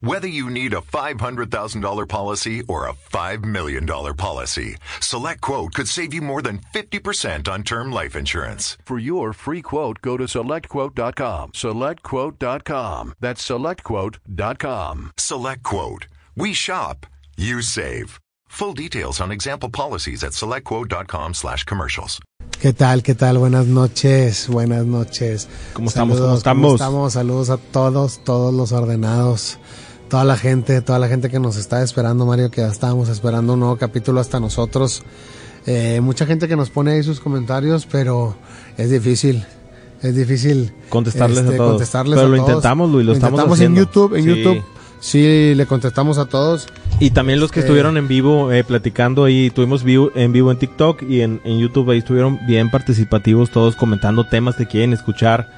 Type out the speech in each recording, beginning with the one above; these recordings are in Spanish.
Whether you need a $500,000 policy or a $5 million policy, SelectQuote could save you more than 50% on term life insurance. For your free quote, go to SelectQuote.com. SelectQuote.com. That's SelectQuote.com. SelectQuote. We shop, you save. Full details on example policies at SelectQuote.com/commercials. ¿Qué tal? ¿Qué tal? Buenas noches. Buenas noches. ¿Cómo estamos? Saludos, ¿Cómo estamos? Saludos a todos los ordenados. Toda la gente que nos está esperando, Mario, que ya estábamos esperando un nuevo capítulo hasta nosotros. Mucha gente que nos pone ahí sus comentarios, pero es difícil contestarles a todos. Pero lo intentamos, Luis, lo estamos haciendo. En YouTube. Sí, le contestamos a todos. Y también los que estuvieron en vivo platicando ahí, tuvimos en vivo en TikTok y en YouTube, ahí estuvieron bien participativos todos comentando temas que quieren escuchar.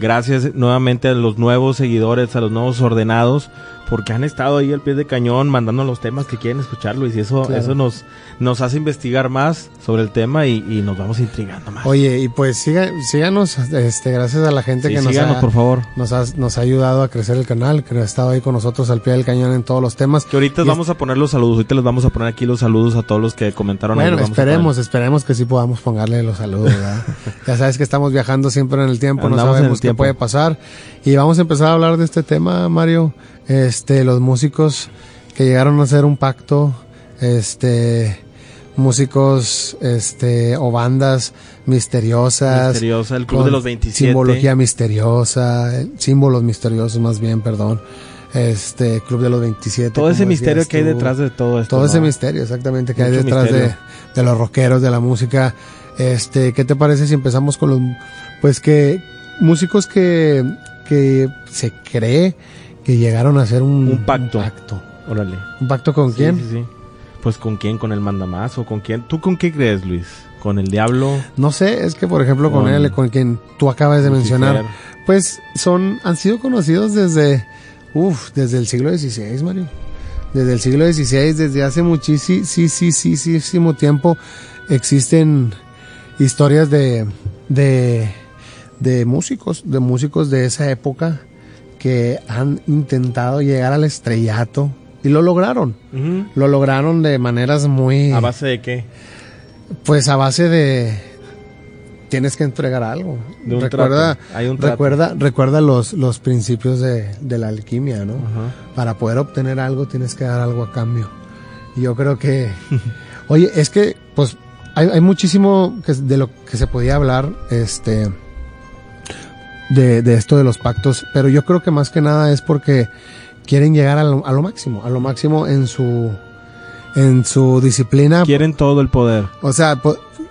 Gracias nuevamente a los nuevos seguidores, a los nuevos ordenados, porque han estado ahí al pie de cañón mandando los temas que quieren escuchar, Luis, y eso, claro, eso nos hace investigar más sobre el tema y nos vamos intrigando más. Oye, y pues síganos, gracias a la gente que nos ha ayudado a crecer el canal, que ha estado ahí con nosotros al pie del cañón en todos los temas. Que ahorita vamos a poner los saludos, ahorita les vamos a poner aquí los saludos a todos los que comentaron. Bueno, esperemos que sí podamos ponerle los saludos, ¿verdad? Ya sabes que estamos viajando siempre en el tiempo, no sabemos qué puede pasar, y vamos a empezar a hablar de este tema, Mario. Los músicos que llegaron a hacer un pacto, músicos, o bandas misteriosas. Misteriosa, el club de los 27. Simbología misteriosa, símbolos misteriosos más bien, perdón. Club de los 27. Todo ese misterio que hay detrás de todo esto. Todo ese misterio, exactamente, que hay detrás de los rockeros, de la música. ¿Qué te parece si empezamos con los, pues que, músicos que se cree que llegaron a hacer un pacto. Órale. ¿Un pacto con quién? Sí. Pues con quién, con el mandamás o con quién. ¿Tú con qué crees, Luis? ¿Con el diablo? No sé, es que por ejemplo con él, con quien tú acabas de mencionar, pues han sido conocidos desde el siglo XVI, Mario. Desde el siglo XVI, desde hace muchísimo tiempo existen historias de músicos de esa época que han intentado llegar al estrellato y lo lograron. Uh-huh. Lo lograron de maneras muy... ¿A base de qué? Pues a base de... Tienes que entregar algo. De un trato. Hay un trato. Recuerda los principios de la alquimia, ¿no? Uh-huh. Para poder obtener algo tienes que dar algo a cambio. Yo creo que... Oye, es que pues hay muchísimo de lo que se podía hablar, de esto de los pactos, pero yo creo que más que nada es porque quieren llegar a lo máximo en su disciplina. Quieren todo el poder. O sea,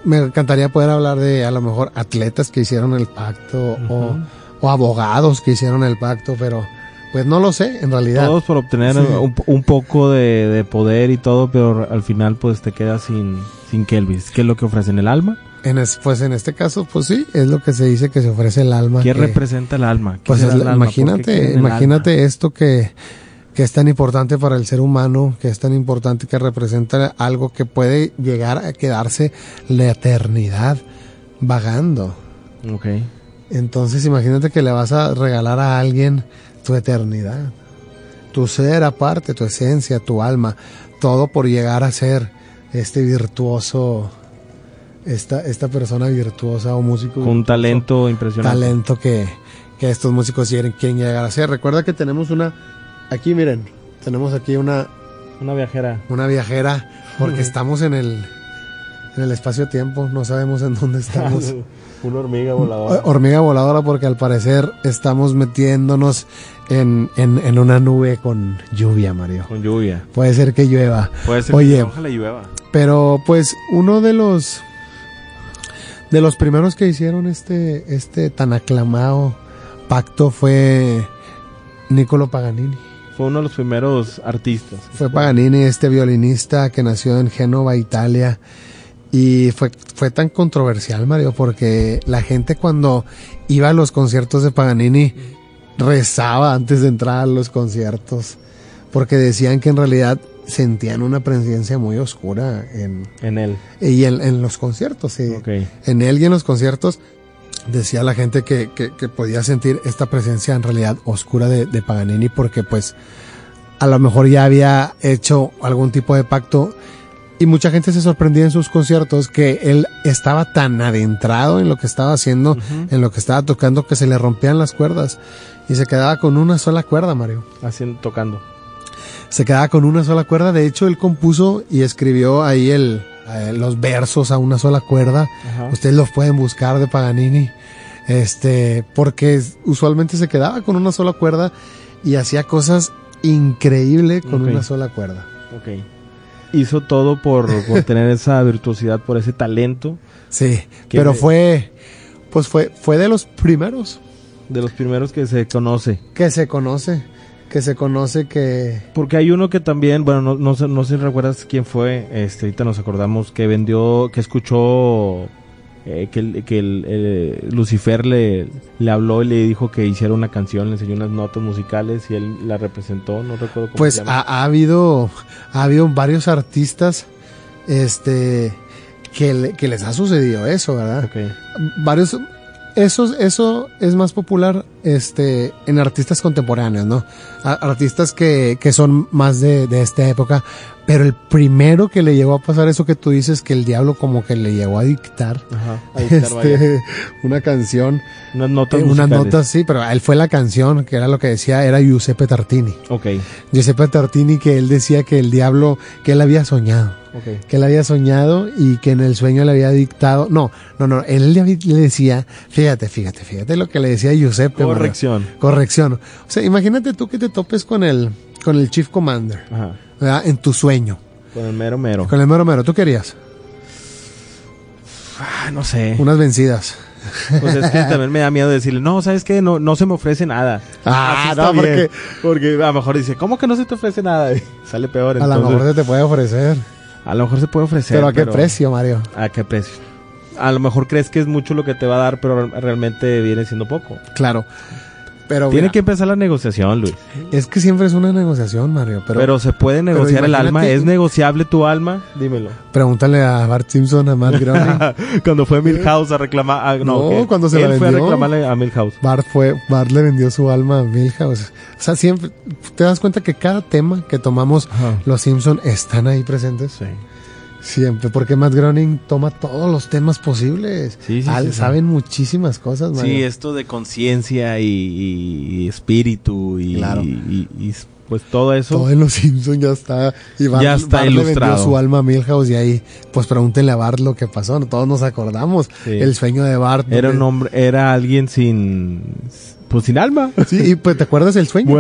me encantaría poder hablar de a lo mejor atletas que hicieron el pacto, uh-huh, o abogados que hicieron el pacto, pero pues no lo sé, en realidad. Todos por obtener un poco de poder y todo, pero al final pues te quedas sin Kelvis. ¿Qué es lo que ofrecen? ¿El alma? Pues en este caso, pues sí, es lo que se dice que se ofrece el alma. ¿Qué representa el alma? Pues imagínate esto que es tan importante para el ser humano, que es tan importante, que representa algo que puede llegar a quedarse la eternidad vagando. Ok. Entonces imagínate que le vas a regalar a alguien tu eternidad, tu ser aparte, tu esencia, tu alma, todo por llegar a ser virtuoso. Esta persona virtuosa o músico con un talento impresionante. Talento que estos músicos quieren llegar a ser. Recuerda que tenemos una viajera. Una viajera, porque estamos en el espacio-tiempo, no sabemos en dónde estamos. Una hormiga voladora. Hormiga voladora, porque al parecer estamos metiéndonos en una nube con lluvia, Mario. Con lluvia. Puede ser que llueva. Ojalá llueva. Pero pues uno de los... De los primeros que hicieron este tan aclamado pacto fue Niccolò Paganini. Fue uno de los primeros artistas. Fue Paganini, este violinista que nació en Génova, Italia. Y fue tan controversial, Mario, porque la gente cuando iba a los conciertos de Paganini rezaba antes de entrar a los conciertos, porque decían que en realidad sentían una presencia muy oscura en él. Y en los conciertos, sí. Okay. En él y en los conciertos decía la gente que podía sentir esta presencia en realidad oscura de Paganini, porque pues a lo mejor ya había hecho algún tipo de pacto. Y mucha gente se sorprendía en sus conciertos que él estaba tan adentrado en lo que estaba haciendo, en lo que estaba tocando, que se le rompían las cuerdas. Y se quedaba con una sola cuerda, Mario. Tocando. Se quedaba con una sola cuerda. De hecho, él compuso y escribió ahí los versos a una sola cuerda. Ajá. Ustedes los pueden buscar de Paganini. Porque usualmente se quedaba con una sola cuerda y hacía cosas increíbles con una sola cuerda. Ok. Hizo todo por tener esa virtuosidad, por ese talento. Sí, pero fue de los primeros. De los primeros que se conoce. Que se conoce. Porque hay uno que también, bueno, no sé si recuerdas quién fue, ahorita nos acordamos, que vendió, que escuchó que Lucifer le habló y le dijo que hiciera una canción, le enseñó unas notas musicales y él la representó, no recuerdo cómo se llama. Pues ha habido varios artistas que les ha sucedido eso, ¿verdad? Okay. Varios, eso es más popular en artistas contemporáneos, ¿no? Artistas que son más de esta época, pero el primero que le llegó a pasar eso que tú dices, que el diablo como que le llegó a dictar, una canción, unas notas, sí, pero él fue la canción, que era lo que decía, era Giuseppe Tartini. Okay. Giuseppe Tartini, que él decía que el diablo, que él había soñado, y que en el sueño le había dictado, no, él le decía, fíjate lo que le decía Giuseppe. Corrección. O sea, imagínate tú que te topes con el Chief Commander, ¿verdad? En tu sueño. Con el mero mero. ¿Tú querías? No sé. Unas vencidas. Pues es que también me da miedo decirle, no, ¿sabes qué? No se me ofrece nada. Porque a lo mejor dice, ¿cómo que no se te ofrece nada? Y sale peor. Entonces, a lo mejor se te puede ofrecer. ¿Pero a qué precio, Mario? ¿A qué precio? A lo mejor crees que es mucho lo que te va a dar, pero realmente viene siendo poco. Claro. Pero tiene que empezar la negociación, Luis. Es que siempre es una negociación, Mario. Pero se puede negociar el alma. ¿Es negociable tu alma? Dímelo. Pregúntale a Bart Simpson, a Matt Groening. Cuando fue Milhouse a reclamar. Cuando se la vendió. Él fue a reclamarle a Milhouse. Bart le vendió su alma a Milhouse. O sea, siempre te das cuenta que cada tema que tomamos, los Simpson están ahí presentes. Sí. Siempre, porque Matt Groening toma todos los temas posibles. Saben muchísimas cosas, Mario. Sí, esto de conciencia y espíritu y, claro, y pues todo eso. Todo en los Simpsons ya está. Y Bart, ya está Bart ilustrado. Le vendió su alma a Milhouse y ahí, pues pregúntenle a Bart lo que pasó. Todos nos acordamos. Sí. El sueño de Bart. Era un hombre, era alguien sin alma. Sí, y pues te acuerdas el sueño.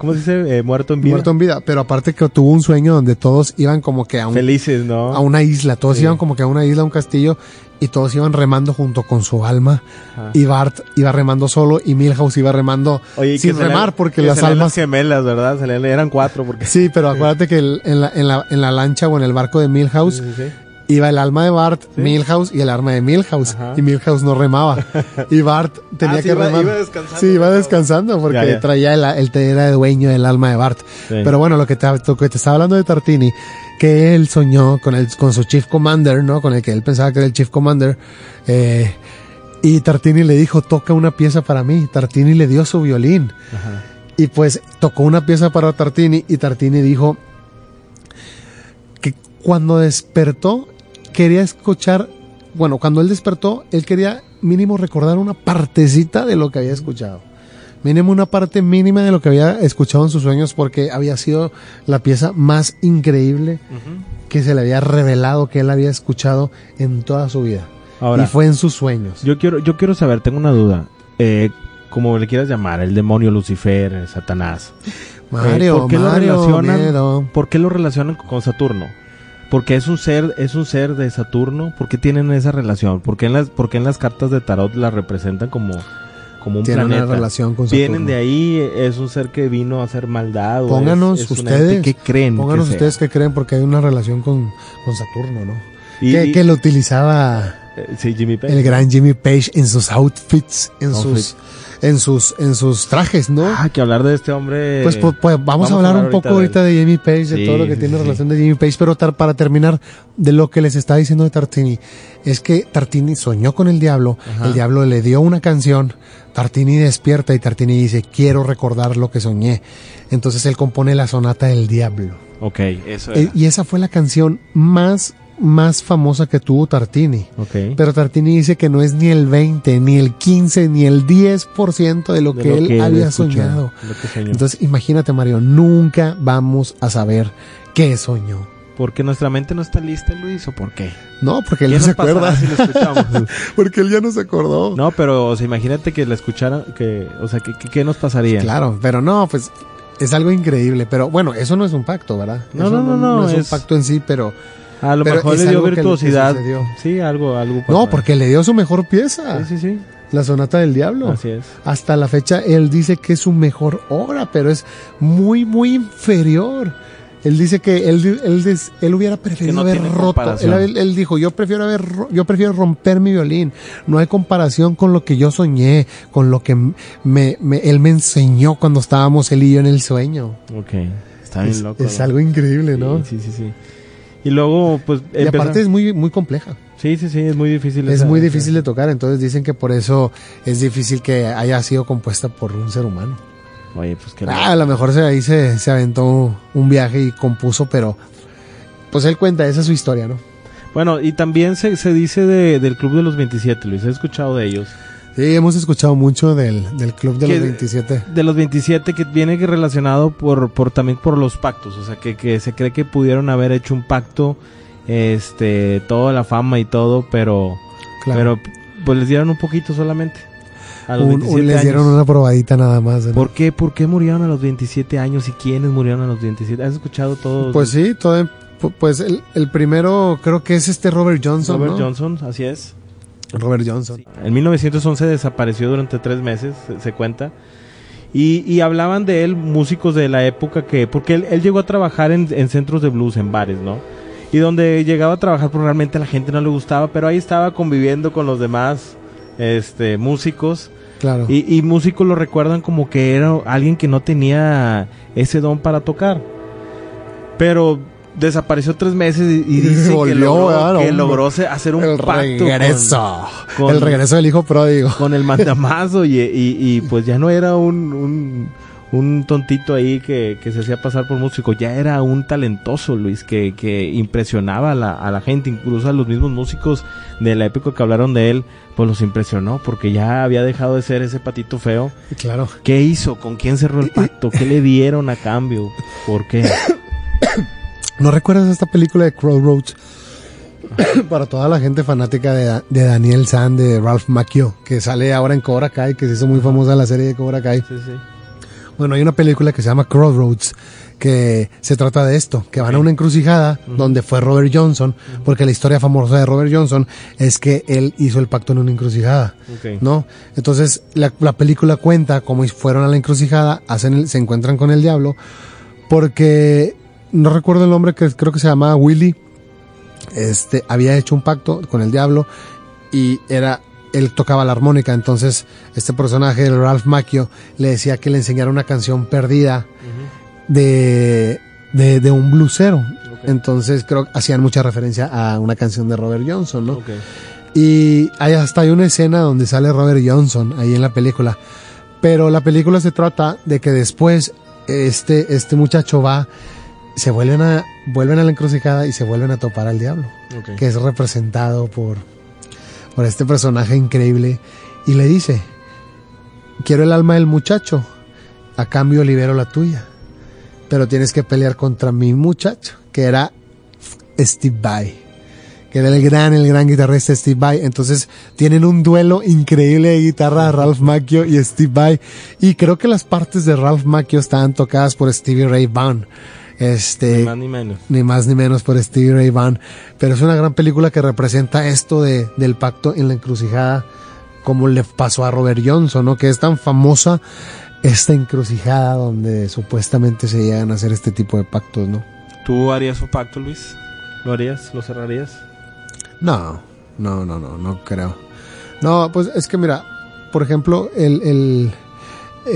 ¿Cómo se dice? Muerto en vida. Muerto en vida, pero aparte que tuvo un sueño donde todos iban como que a felices, ¿no? A una isla, todos iban como que a una isla, a un castillo, y todos iban remando junto con su alma. Ajá. Y Bart iba remando solo y Milhouse iba remando sin remar, porque las almas gemelas, ¿verdad? Eran cuatro porque... Sí, pero acuérdate que en la lancha o en el barco de Milhouse iba el alma de Bart, Milhouse y el alma de Milhouse. Ajá. Y Milhouse no remaba y Bart tenía que remar. Iba descansando porque traía el era dueño del alma de Bart. Sí. Pero bueno, lo que te estaba hablando de Tartini, que él soñó con su Chief Commander, ¿no? Con el que él pensaba que era el Chief Commander, y Tartini le dijo, toca una pieza para mí. Tartini le dio su violín. Ajá. Y pues tocó una pieza para Tartini y Tartini dijo que cuando despertó quería escuchar, bueno, cuando él despertó, él quería mínimo recordar una partecita de lo que había escuchado. Mínimo una parte mínima de lo que había escuchado en sus sueños, porque había sido la pieza más increíble que se le había revelado, que él había escuchado en toda su vida. Ahora, y fue en sus sueños. Yo quiero saber, tengo una duda. Como le quieras llamar, el demonio, Lucifer, el Satanás. Mario, ¿por qué lo relacionan con Saturno? Porque es un ser de Saturno. ¿Por qué tienen esa relación? ¿Por qué en las cartas de tarot la representan como como un planeta. Tiene una relación con Saturno. Vienen de ahí, es un ser que vino a hacer maldad. Pónganos ustedes que creen. Pónganos ustedes que creen, porque hay una relación con Saturno, ¿no? Que lo utilizaba Jimmy Page. El gran Jimmy Page en sus outfits, en sus trajes, ¿no? Ah, que hablar de este hombre. Pues vamos a hablar un poco ahorita de Jimmy Page, de todo lo que tiene relación de Jimmy Page, pero para terminar de lo que les estaba diciendo de Tartini, es que Tartini soñó con el diablo. Ajá. El diablo le dio una canción, Tartini despierta y Tartini dice: quiero recordar lo que soñé. Entonces él compone la sonata del diablo. Ok, eso era. Y esa fue la canción más famosa que tuvo Tartini. Okay. Pero Tartini dice que no es ni el 20, ni el 15, ni el 10% de lo que él había soñado. Entonces, imagínate, Mario, nunca vamos a saber qué soñó. Porque nuestra mente no está lista, Luis, ¿o por qué? No, porque él no se acuerda. Si porque él ya no se acordó. No, pero o sea, imagínate que la escucharan, ¿qué nos pasaría? Claro, pero no, pues es algo increíble. Pero bueno, eso no es un pacto, ¿verdad? No es un pacto en sí, pero... A lo mejor le dio virtuosidad. Sí, algo. No, porque le dio su mejor pieza. Sí. La Sonata del Diablo. Así es. Hasta la fecha él dice que es su mejor obra, pero es muy, muy inferior. Él dice que él hubiera preferido haber roto. Él dijo: yo prefiero romper mi violín. No hay comparación con lo que yo soñé, con lo que él me enseñó cuando estábamos él y yo en el sueño. Ok, está bien loco. Es algo increíble, ¿no? Sí. Y luego, pues... Y aparte es muy, muy compleja. Sí, es muy difícil. Es muy difícil de tocar, entonces dicen que por eso es difícil que haya sido compuesta por un ser humano. Oye, pues que... a lo mejor ahí se aventó un viaje y compuso, pero... Pues él cuenta, esa es su historia, ¿no? Bueno, y también se dice del Club de los 27, Luis, ¿has escuchado de ellos? Sí, hemos escuchado mucho del Club de los 27. De los 27, que viene relacionado también por los pactos. O sea, que se cree que pudieron haber hecho un pacto, toda la fama y todo, pero pues les dieron un poquito solamente. A los 27 les dieron años. Una probadita nada más, ¿no? ¿Por qué murieron a los 27 años y quiénes murieron a los 27? ¿Has escuchado todo? Pues sí, todo. Pues el primero creo que es Robert Johnson, ¿no? Robert Johnson, así es. Robert Johnson. Sí. En 1911 desapareció durante 3 meses, se cuenta. Y hablaban de él músicos de la época porque él llegó a trabajar en centros de blues, en bares, ¿no? Y donde llegaba a trabajar, pues realmente a la gente no le gustaba, pero ahí estaba conviviendo con los demás músicos. Claro. Y músicos lo recuerdan como que era alguien que no tenía ese don para tocar. Pero... desapareció 3 meses y dice que logró hacer un pacto el regreso del hijo pródigo con el mandamazo y pues ya no era un tontito ahí que se hacía pasar por músico, ya era un talentoso, Luis, que impresionaba a la gente, incluso a los mismos músicos de la época que hablaron de él, pues los impresionó, porque ya había dejado de ser ese patito feo. Claro. ¿Qué hizo? ¿Con quién cerró el pacto? ¿Qué le dieron a cambio? ¿Por qué? ¿No recuerdas esta película de Crossroads? Para toda la gente fanática de Daniel San, de Ralph Macchio, que sale ahora en Cobra Kai, que se hizo muy famosa la serie de Cobra Kai. Sí. Bueno, hay una película que se llama Crossroads, que se trata de esto, que van a una encrucijada donde fue Robert Johnson, porque la historia famosa de Robert Johnson es que él hizo el pacto en una encrucijada, ¿no? Entonces, la película cuenta cómo fueron a la encrucijada, se encuentran con el diablo, porque... no recuerdo el nombre, que creo que se llamaba Willy, había hecho un pacto con el diablo y él tocaba la armónica. Entonces este personaje, el Ralph Macchio, le decía que le enseñara una canción perdida de un blusero. Okay. Entonces creo que hacían mucha referencia a una canción de Robert Johnson, ¿no? Okay. Y hay una escena donde sale Robert Johnson ahí en la película, pero la película se trata de que después este muchacho va... se vuelven a la encrucijada y se vuelven a topar al diablo, que es representado por este personaje increíble, y le dice: quiero el alma del muchacho, a cambio libero la tuya, pero tienes que pelear contra mi muchacho, que era Steve Vai, que era el gran guitarrista Steve Vai. Entonces tienen un duelo increíble de guitarra, Ralph Macchio y Steve Vai, y creo que las partes de Ralph Macchio estaban tocadas por Stevie Ray Vaughan. Ni más ni menos por Stevie Ray Vaughan. Pero es una gran película que representa esto del pacto en la encrucijada como le pasó a Robert Johnson, ¿no? Que es tan famosa esta encrucijada donde supuestamente se llegan a hacer este tipo de pactos, ¿no? ¿Tú harías un pacto, Luis? ¿Lo harías? ¿Lo cerrarías? No creo. No, pues es que mira, por ejemplo, el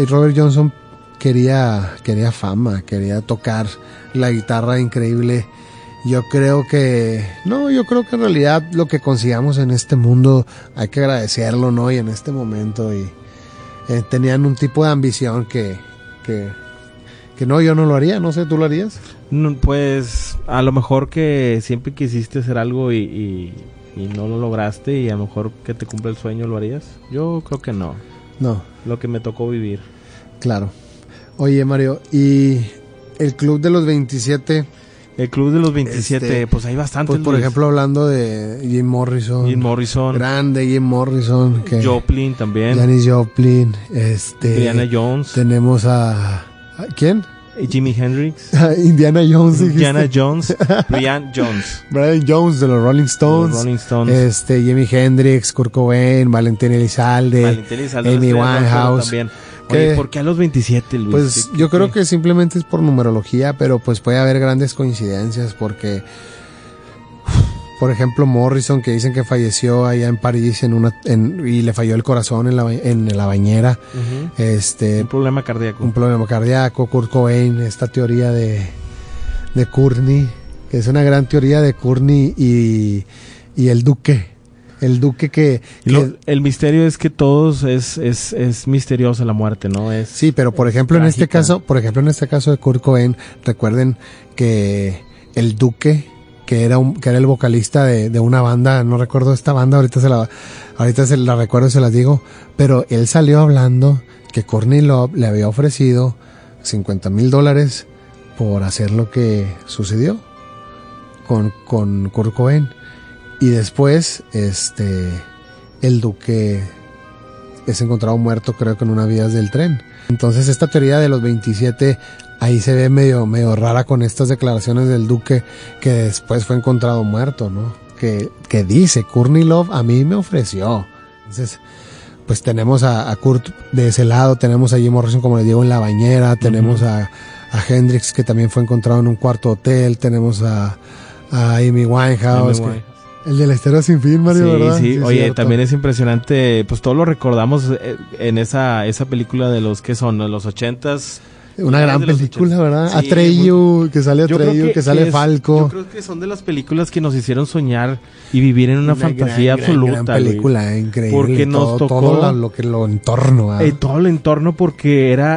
Robert Johnson quería fama, quería tocar la guitarra increíble. Yo creo que en realidad lo que consigamos en este mundo hay que agradecerlo, ¿no? Y en este momento y tenían un tipo de ambición que no, yo no lo haría, no sé, ¿tú lo harías? No, pues a lo mejor que siempre quisiste hacer algo y no lo lograste y a lo mejor que te cumpla el sueño, ¿lo harías? Yo creo que no. No. Lo que me tocó vivir. Claro. Oye, Mario, ¿y el Club de los 27? El Club de los 27, pues hay bastantes. Pues, por ejemplo, hablando de Jim Morrison. Jim Morrison. Grande Jim Morrison. Que Joplin también. Janis Joplin. Indiana Jones. Tenemos a ¿quién? Jimi Hendrix. Indiana Jones. Indiana Jones. Brian Jones. Brian Jones de los Rolling Stones. Los Rolling Stones. Jimi Hendrix, Kurt Cobain, Valentín Elizalde, Amy Winehouse. También. Oye, ¿por qué a los 27, Luis? Pues yo creo que simplemente es por numerología, pero pues puede haber grandes coincidencias porque, por ejemplo, Morrison, que dicen que falleció allá en París y le falló el corazón en la bañera. Uh-huh. Un problema cardíaco. Kurt Cobain, esta teoría de Courtney, que es una gran teoría de Courtney y el duque. El duque que el misterio es que todos es misteriosa la muerte, ¿no? Sí, pero por ejemplo trágica. en este caso de Kurt Cobain, recuerden que el duque que era el vocalista de una banda, no recuerdo esta banda, ahorita se la recuerdo y se las digo, pero él salió hablando que Courtney Love le había ofrecido $50,000 por hacer lo que sucedió con Kurt Cobain. Y después, el duque es encontrado muerto, creo que en una vía del tren. Entonces, esta teoría de los 27, ahí se ve medio rara con estas declaraciones del duque, que después fue encontrado muerto, ¿no? Que dice, Courtney Love a mí me ofreció. Entonces, pues tenemos a Kurt de ese lado, tenemos a Jim Morrison, como les digo, en la bañera, tenemos a Hendrix, que también fue encontrado en un cuarto hotel, tenemos a Amy Winehouse. El del Estero Sin Fin, Mario, sí, ¿verdad? Sí, oye, cierto. También es impresionante, pues todos lo recordamos en esa película de los que son, los 80s. Una gran película, 80s, ¿verdad? Sí, Atreyu, que sale Atreyu, que sale Falkor. Yo creo que son de las películas que nos hicieron soñar y vivir en una fantasía absoluta. Gran película, güey. Increíble. Porque nos tocó todo lo entorno, ¿verdad? Todo el entorno, porque era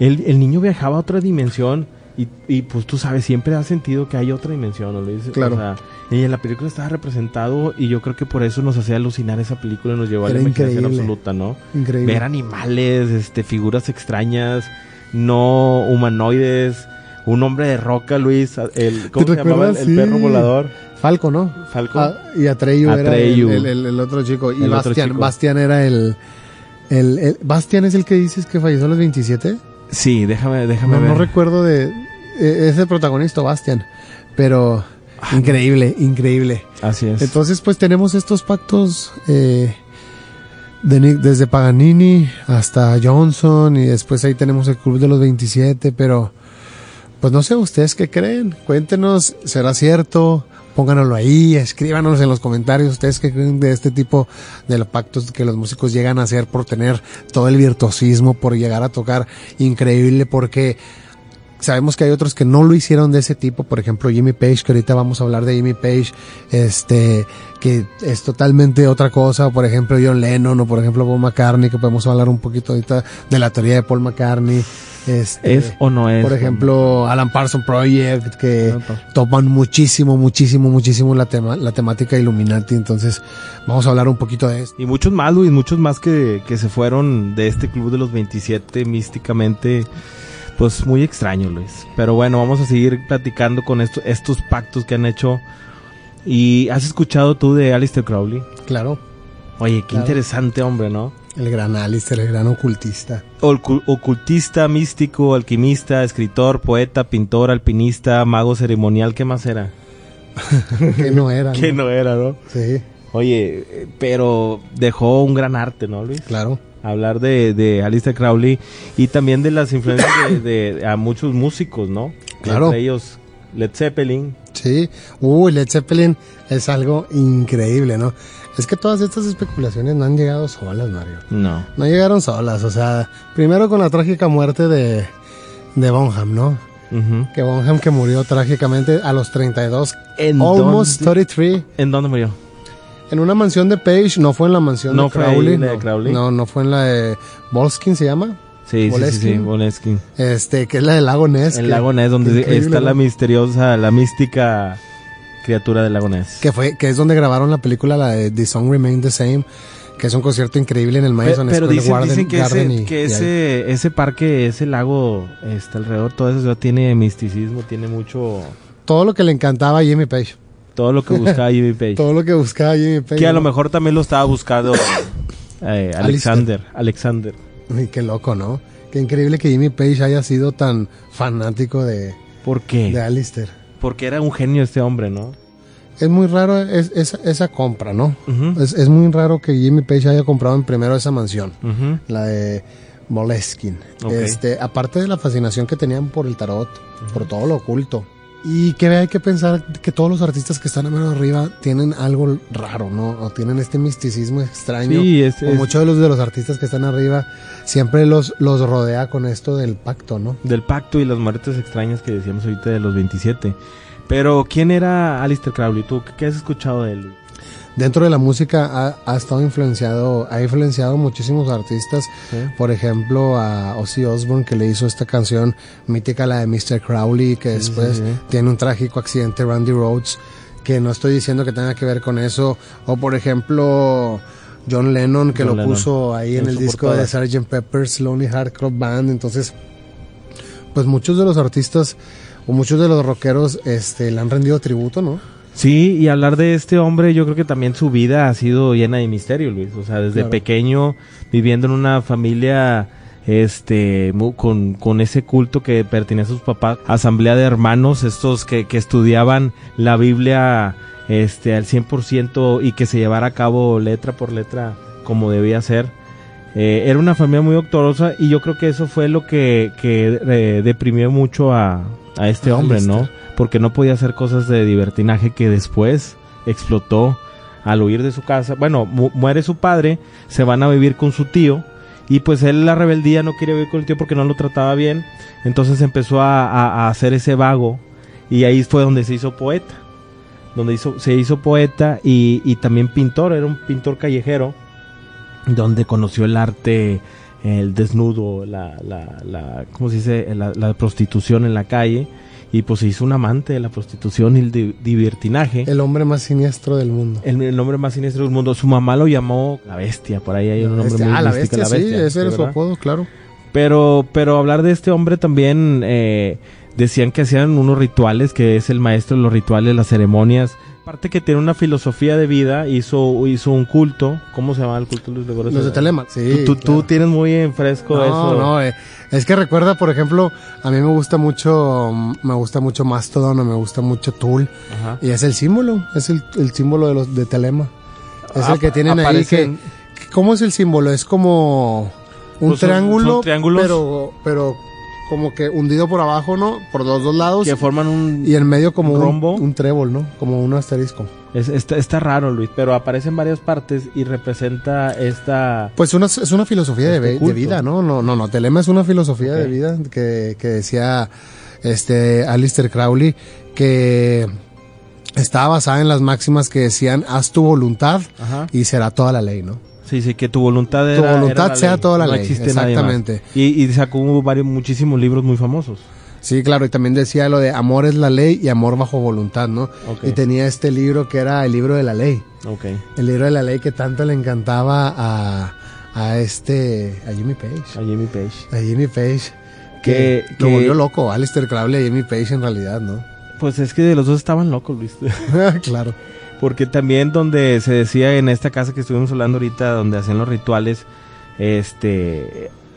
el niño viajaba a otra dimensión. Y pues tú sabes, siempre has sentido que hay otra dimensión, ¿no, Luis? Claro. O sea, y en la película estaba representado y yo creo que por eso nos hacía alucinar esa película y nos llevó a la imaginación absoluta, ¿no? Increíble. Ver animales, figuras extrañas, no humanoides, un hombre de roca, Luis, ¿cómo se llamaba? Sí. El perro volador. Falco, ¿no? Falco. Y Atreyu era el otro chico. Y Bastian. Bastian era el ¿Bastian es el que dices que falleció a los 27? Sí, déjame ver. No recuerdo es el protagonista Bastian, pero increíble. Así es. Entonces, pues tenemos estos pactos desde Paganini hasta Johnson y después ahí tenemos el Club de los 27, pero pues no sé, ¿ustedes qué creen? Cuéntenos, ¿será cierto? Pónganoslo ahí, escríbanos en los comentarios ustedes qué creen de este tipo de los pactos que los músicos llegan a hacer por tener todo el virtuosismo, por llegar a tocar increíble, porque sabemos que hay otros que no lo hicieron de ese tipo, por ejemplo Jimmy Page, que ahorita vamos a hablar de Jimmy Page, que es totalmente otra cosa, por ejemplo John Lennon o por ejemplo Paul McCartney, que podemos hablar un poquito ahorita de la teoría de Paul McCartney. ¿Es o no es? Por ejemplo, Alan Parsons Project, que toman muchísimo la temática Illuminati. Entonces, vamos a hablar un poquito de esto. Y muchos más, Luis, muchos más que se fueron de este Club de los 27 místicamente. Pues muy extraño, Luis. Pero bueno, vamos a seguir platicando con estos pactos que han hecho. ¿Y has escuchado tú de Aleister Crowley? Claro. Oye, qué interesante hombre, ¿no? El gran Aleister, el gran ocultista. Ocultista, místico, alquimista, escritor, poeta, pintor, alpinista, mago ceremonial, ¿qué más era? Que no era, ¿no? Sí. Oye, pero dejó un gran arte, ¿no, Luis? Claro. Hablar de Aleister Crowley y también de las influencias de a muchos músicos, ¿no? Claro. Entre ellos Led Zeppelin. Sí. Led Zeppelin es algo increíble, ¿no? Es que todas estas especulaciones no han llegado solas, Mario. No. No llegaron solas, o sea, primero con la trágica muerte de Bonham, ¿no? Uh-huh. Que Bonham que murió trágicamente a los 32, almost 33. ¿En dónde murió? En una mansión de Page, no fue en la mansión de Crowley. No, de Crowley. No fue en la de Boleskine, ¿se llama? Sí, Boleskine. Sí, Boleskine. Que es la del lago Ness. El lago Ness, donde está la misteriosa, la mística criatura del lago Ness. Que es donde grabaron la película, la de The Song Remain the Same, que es un concierto increíble en el Madison Square Garden. Dicen que ese parque, ese lago, alrededor, todo eso ya tiene misticismo, tiene mucho... Todo lo que le encantaba a Jimmy Page. Todo lo que buscaba Jimmy Page. Todo lo que buscaba Jimmy Page. Que a lo mejor también lo estaba buscando Alexander. Y qué loco, ¿no? Qué increíble que Jimmy Page haya sido tan fanático de... ¿Por qué? De Aleister. Porque era un genio este hombre, ¿no? Es muy raro esa compra, ¿no? Uh-huh. Es muy raro que Jimmy Page haya comprado en primero esa mansión. Uh-huh. La de Boleskine. Okay. Aparte de la fascinación que tenían por el tarot, uh-huh, por todo lo oculto. Y que hay que pensar que todos los artistas que están a mano arriba tienen algo raro, ¿no? O tienen este misticismo extraño. Sí, o muchos de los artistas que están arriba siempre los rodea con esto del pacto, ¿no? Del pacto y las muertes extrañas que decíamos ahorita de los 27. Pero, ¿quién era Aleister Crowley? ¿Tú qué has escuchado de él? Dentro de la música ha influenciado muchísimos artistas, ¿sí? Por ejemplo a Ozzy Osbourne, que le hizo esta canción mítica, la de Mr. Crowley, que después tiene un trágico accidente, Randy Rhoads, que no estoy diciendo que tenga que ver con eso, o por ejemplo John Lennon, que puso ahí en el disco de Sgt. Pepper's Lonely Hearts Club Band. Entonces, pues muchos de los artistas o muchos de los rockeros le han rendido tributo, ¿no? Sí, y hablar de este hombre, yo creo que también su vida ha sido llena de misterio, Luis. O sea, desde pequeño, viviendo en una familia con ese culto que pertenece a sus papás, asamblea de hermanos, estos que estudiaban la Biblia al 100% y que se llevara a cabo letra por letra como debía ser. Era una familia muy doctorosa y yo creo que eso fue lo que deprimió mucho a este hombre, ¿no? Porque no podía hacer cosas de divertinaje que después explotó al huir de su casa. Bueno, muere su padre, se van a vivir con su tío y pues él, la rebeldía, no quería vivir con el tío porque no lo trataba bien. Entonces empezó a hacer ese vago y ahí fue donde se hizo poeta. Y también pintor, era un pintor callejero donde conoció el arte, el desnudo, ¿cómo se dice? La prostitución en la calle. Y pues se hizo un amante de la prostitución y el libertinaje. El hombre más siniestro del mundo. El hombre más siniestro del mundo. Su mamá lo llamó la bestia, por ahí hay un nombre muy místico. La bestia, sí, ese era su apodo, claro. Pero hablar de este hombre también, decían que hacían unos rituales, que es el maestro de los rituales, las ceremonias. Aparte que tiene una filosofía de vida, hizo un culto. ¿Cómo se llama el culto? Los de Thelema. Sí, tú tienes muy en fresco eso. No, es que recuerda, por ejemplo, a mí me gusta mucho Mastodon, me gusta mucho Tool. Ajá. Y es el símbolo, es el símbolo de los de Thelema. Es el que tienen ahí que ¿cómo es el símbolo? Es como un triángulo, pero como que hundido por abajo, ¿no? Por los dos lados. Que forman y en medio como un rombo. Un trébol, ¿no? Como un asterisco. Está raro, Luis, pero aparece en varias partes y representa esta... Pues es una filosofía de vida, ¿no? No, Thelema es una filosofía de vida que decía Aleister Crowley, que estaba basada en las máximas que decían, haz tu voluntad, ajá, y será toda la ley, ¿no? Sí, que tu voluntad sea toda la ley. No existe exactamente. Nadie más. Y sacó muchísimos libros muy famosos. Sí, claro, y también decía lo de amor es la ley y amor bajo voluntad, ¿no? Okay. Y tenía este libro que era el libro de la ley. Okay. El libro de la ley que tanto le encantaba a Jimmy Page. Que lo volvió loco, Aleister Crowley y Jimmy Page en realidad, ¿no? Pues es que de los dos estaban locos, Luis. Claro. Porque también donde se decía en esta casa que estuvimos hablando ahorita, donde hacían los rituales,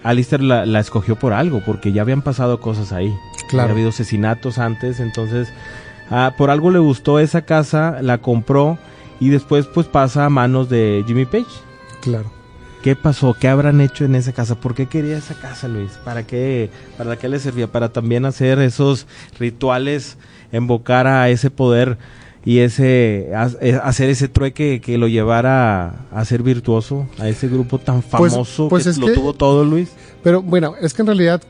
Aleister la escogió por algo, porque ya habían pasado cosas ahí. Claro. Había habido asesinatos antes, entonces por algo le gustó esa casa, la compró y después pues pasa a manos de Jimmy Page. Claro. ¿Qué pasó? ¿Qué habrán hecho en esa casa? ¿Por qué quería esa casa, Luis? ¿Para qué le servía? Para también hacer esos rituales, invocar a ese poder y hacer ese trueque que lo llevara a ser virtuoso, a ese grupo tan famoso que tuvo todo, Luis. Pero bueno, es que en realidad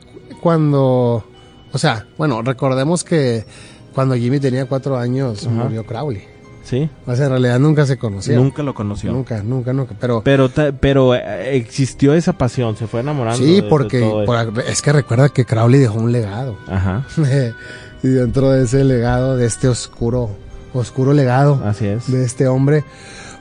recordemos que cuando Jimmy tenía 4 años, ajá, murió Crowley. Sí. O sea, en realidad nunca se conocieron. Nunca lo conoció. Nunca. Pero existió esa pasión, se fue enamorando. Sí, es que recuerda que Crowley dejó un legado. Ajá. Y dentro de ese legado, de este oscuro legado, así es, de este hombre,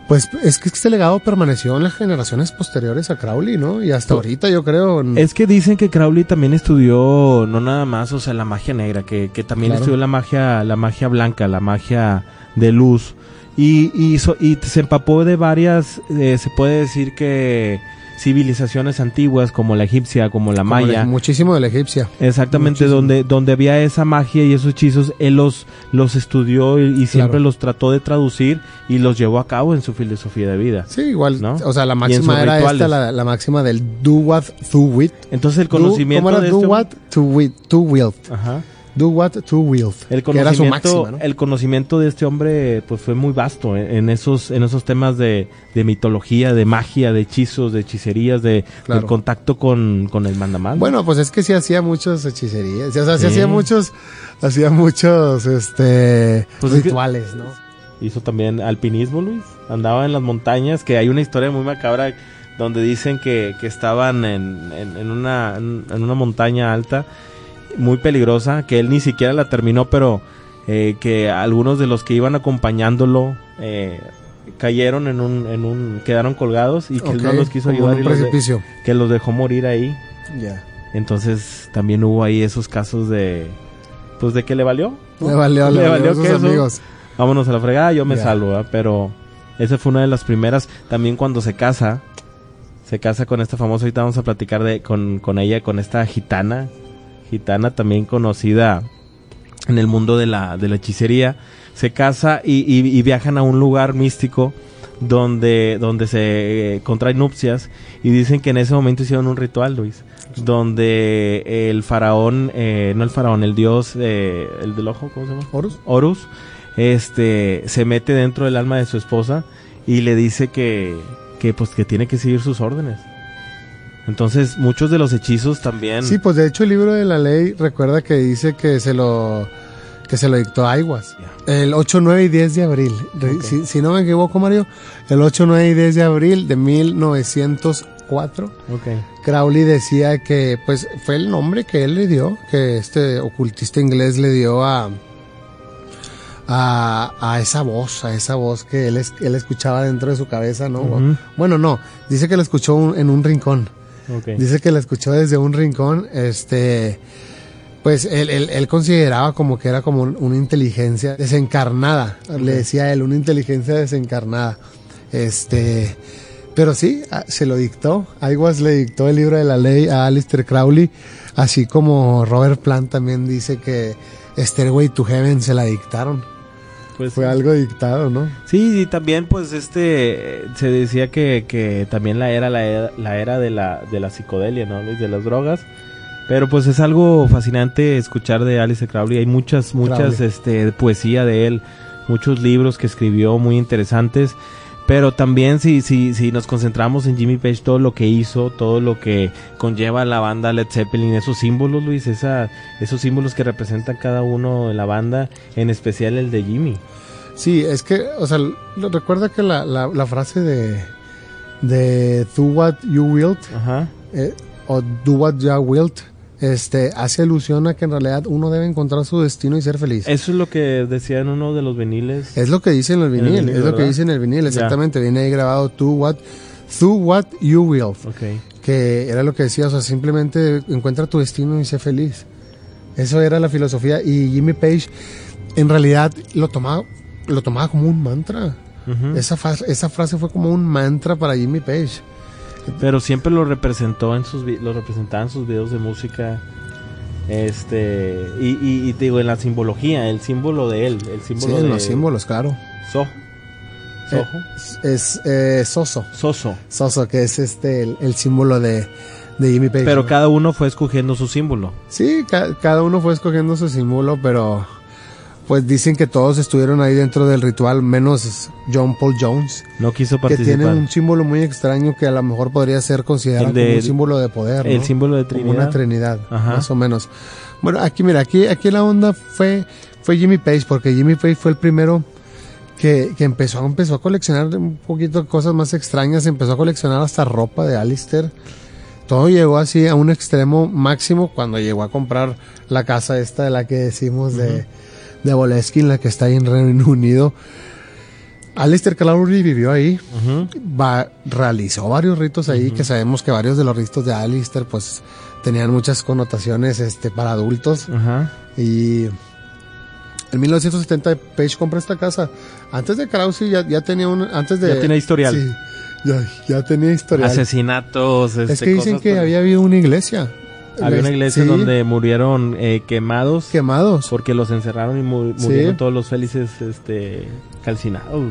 pues es que este legado permaneció en las generaciones posteriores a Crowley, ¿no? Y hasta ahorita yo creo... Es que dicen que Crowley también estudió, no nada más, o sea, la magia negra, que también, claro, estudió la magia blanca, la magia de luz, y se empapó de varias, se puede decir que... civilizaciones antiguas como la egipcia, como la maya. Muchísimo de la egipcia. Exactamente, donde había esa magia y esos hechizos, él los estudió y siempre, claro, los trató de traducir y los llevó a cabo en su filosofía de vida. Sí, igual, ¿no? O sea, la máxima era rituales. la máxima del do what to will. Entonces el conocimiento de do what to will. Ajá. Do what to will. Que era su máxima, ¿no? El conocimiento de este hombre pues fue muy vasto en esos temas de mitología, de magia, de hechizos, de hechicerías, claro, del contacto con el mandamás. Bueno, pues es que sí hacía muchas hechicerías, o sea, sí hacía muchos rituales, ¿no? Hizo también alpinismo, Luis. Andaba en las montañas, que hay una historia muy macabra donde dicen que estaban en una montaña alta muy peligrosa, que él ni siquiera la terminó, pero que algunos de los que iban acompañándolo cayeron quedaron colgados y que él no los quiso ayudar, que los dejó morir ahí. Ya. Entonces también hubo ahí esos casos de que le valió, ¿no? Le valió a sus amigos. Vámonos a la fregada, yo me salvo, ¿verdad? Pero esa fue una de las primeras. También cuando se casa con esta famosa, ahorita vamos a platicar con ella, con esta gitana también conocida en el mundo de la hechicería. Se casa y viajan a un lugar místico donde se contraen nupcias, y dicen que en ese momento hicieron un ritual, Luis, donde el dios, el del ojo, ¿cómo se llama? Horus, se mete dentro del alma de su esposa y le dice que tiene que seguir sus órdenes. Entonces, muchos de los hechizos también... Sí, pues de hecho el libro de la ley recuerda que dice que se lo dictó a Aiguas. Yeah. El 8, 9 y 10 de abril. Okay. Si no me equivoco, Mario, el 8, 9 y 10 de abril de 1904. Okay. Crowley decía que pues fue el nombre que él le dio, que este ocultista inglés le dio a esa voz que él escuchaba dentro de su cabeza, ¿no? Uh-huh. Bueno, no, dice que la escuchó en un rincón. Okay. Dice que la escuchó desde un rincón, pues él consideraba como que era como una inteligencia desencarnada, okay, le decía él, una inteligencia desencarnada, pero sí, se lo dictó, Aiguas le dictó el libro de la ley a Aleister Crowley, así como Robert Plant también dice que Stairway to Heaven se la dictaron. Pues fue algo dictado, ¿no? Sí, y también pues se decía que también la era de la psicodelia, ¿no? De las drogas. Pero pues es algo fascinante escuchar de Aleister Crowley. Hay muchas poesía de él, muchos libros que escribió muy interesantes. Pero también si nos concentramos en Jimmy Page, todo lo que hizo, todo lo que conlleva la banda Led Zeppelin, esos símbolos, Luis, esos símbolos que representan cada uno de la banda, en especial el de Jimmy. Sí, es que, o sea, recuerda que la frase de do what you wilt, o do what you wilt, hace alusión a que en realidad uno debe encontrar su destino y ser feliz. Eso es lo que decía en uno de los viniles. Es lo que dice en el vinil, lo que dice en el vinil, exactamente. Yeah. Viene ahí grabado through what you will. Okay. Que era lo que decía, o sea, simplemente encuentra tu destino y sé feliz. Eso era la filosofía, y Jimmy Page en realidad lo tomaba como un mantra. Uh-huh. Esa frase fue como un mantra para Jimmy Page. Pero siempre lo representaba en sus videos de música, y te digo, en la simbología, el símbolo de él, el símbolo, sí, de los símbolos, claro. So, ¿Soho? Soso. Soso, que es el símbolo de Jimmy Page. Pero cada uno fue escogiendo su símbolo. Sí, cada uno fue escogiendo su símbolo, pero pues dicen que todos estuvieron ahí dentro del ritual, menos John Paul Jones. No quiso participar. Que tiene un símbolo muy extraño que a lo mejor podría ser considerado como un símbolo de poder, ¿no? El símbolo de Trinidad. Como una Trinidad, ajá, más o menos. Bueno, aquí mira, aquí la onda fue Jimmy Page, porque Jimmy Page fue el primero que empezó a coleccionar un poquito cosas más extrañas, empezó a coleccionar hasta ropa de Aleister. Todo llegó así a un extremo máximo cuando llegó a comprar la casa esta de la que decimos de Boleskine, la que está ahí en Reino Unido. Aleister Crowley vivió ahí, realizó varios ritos ahí, que sabemos que varios de los ritos de Aleister pues tenían muchas connotaciones para adultos. Y en 1970 Page compra esta casa. Antes de Krause ya tenía ya tenía historial. Sí, ya tenía historial. Asesinatos. Es que dicen que había habido una iglesia. Había una iglesia, sí, donde murieron quemados. Quemados. Porque los encerraron y murieron, sí, todos los felices calcinados.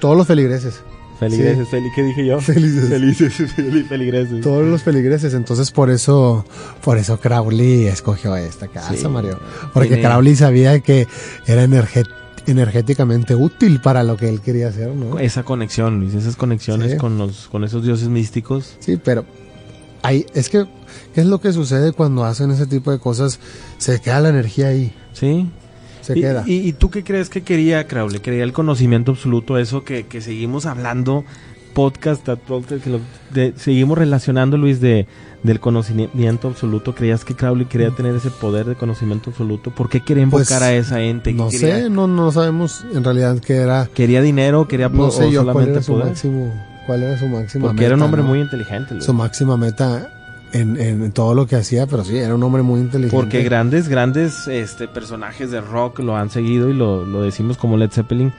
Todos los feligreses. Feligreses, sí. ¿Qué dije yo? Feligreses. Todos los feligreses. Entonces por eso Crowley escogió esta casa, sí, Mario. Porque Crowley sabía que era energéticamente útil para lo que él quería hacer, ¿no? Esa conexión, Luis, esas conexiones, sí, con esos dioses místicos. Sí, pero ahí, es que, ¿qué es lo que sucede cuando hacen ese tipo de cosas? Se queda la energía ahí. Sí. Queda. ¿Y tú qué crees que quería Crowley? ¿Quería el conocimiento absoluto? Eso que seguimos hablando, podcast, que seguimos relacionando, Luis, del conocimiento absoluto. ¿Creías que Crowley quería tener ese poder de conocimiento absoluto? ¿Por qué quería invocar a esa ente? No sé, no sabemos en realidad qué era. ¿Quería dinero? ¿Quería poder? No sé yo cuál era su poder. ¿Cuál era su máxima meta? Porque era un hombre muy inteligente, Luis. Su máxima meta en todo lo que hacía, pero sí, era un hombre muy inteligente. Porque grandes personajes de rock lo han seguido y lo decimos, como Led Zeppelin.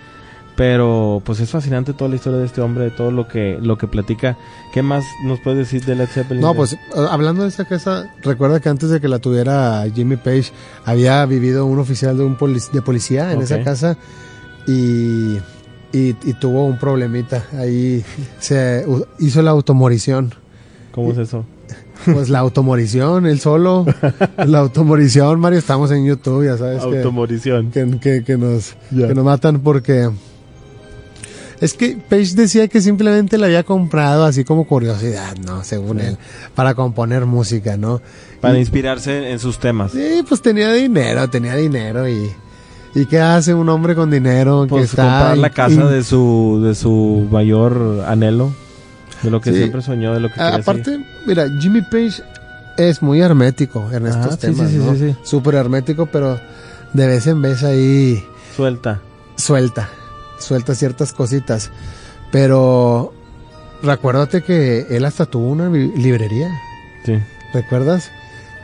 Pero pues es fascinante toda la historia de este hombre, de todo lo que platica. ¿Qué más nos puedes decir de Led Zeppelin? No, pues hablando de esa casa, recuerda que antes de que la tuviera Jimmy Page, había vivido un oficial de policía en esa casa y tuvo un problemita. Ahí se hizo la automorición. ¿Cómo es eso? Pues la automorición, él solo. La automorición, Mario, estamos en YouTube, ya sabes. Automorición. Que nos matan porque... Es que Page decía que simplemente la había comprado así como curiosidad, ¿no? Según él, para componer música, ¿no? Para inspirarse en sus temas. Sí, pues tenía dinero y... ¿Y qué hace un hombre con dinero? Pues que está comprar la casa de su mayor anhelo. De lo que siempre soñó, de lo que quería. Aparte, mira, Jimmy Page es muy hermético en estos temas, ¿no? Sí. Súper hermético, pero de vez en vez ahí... Suelta ciertas cositas. Pero recuérdate que él hasta tuvo una librería. Sí. ¿Recuerdas?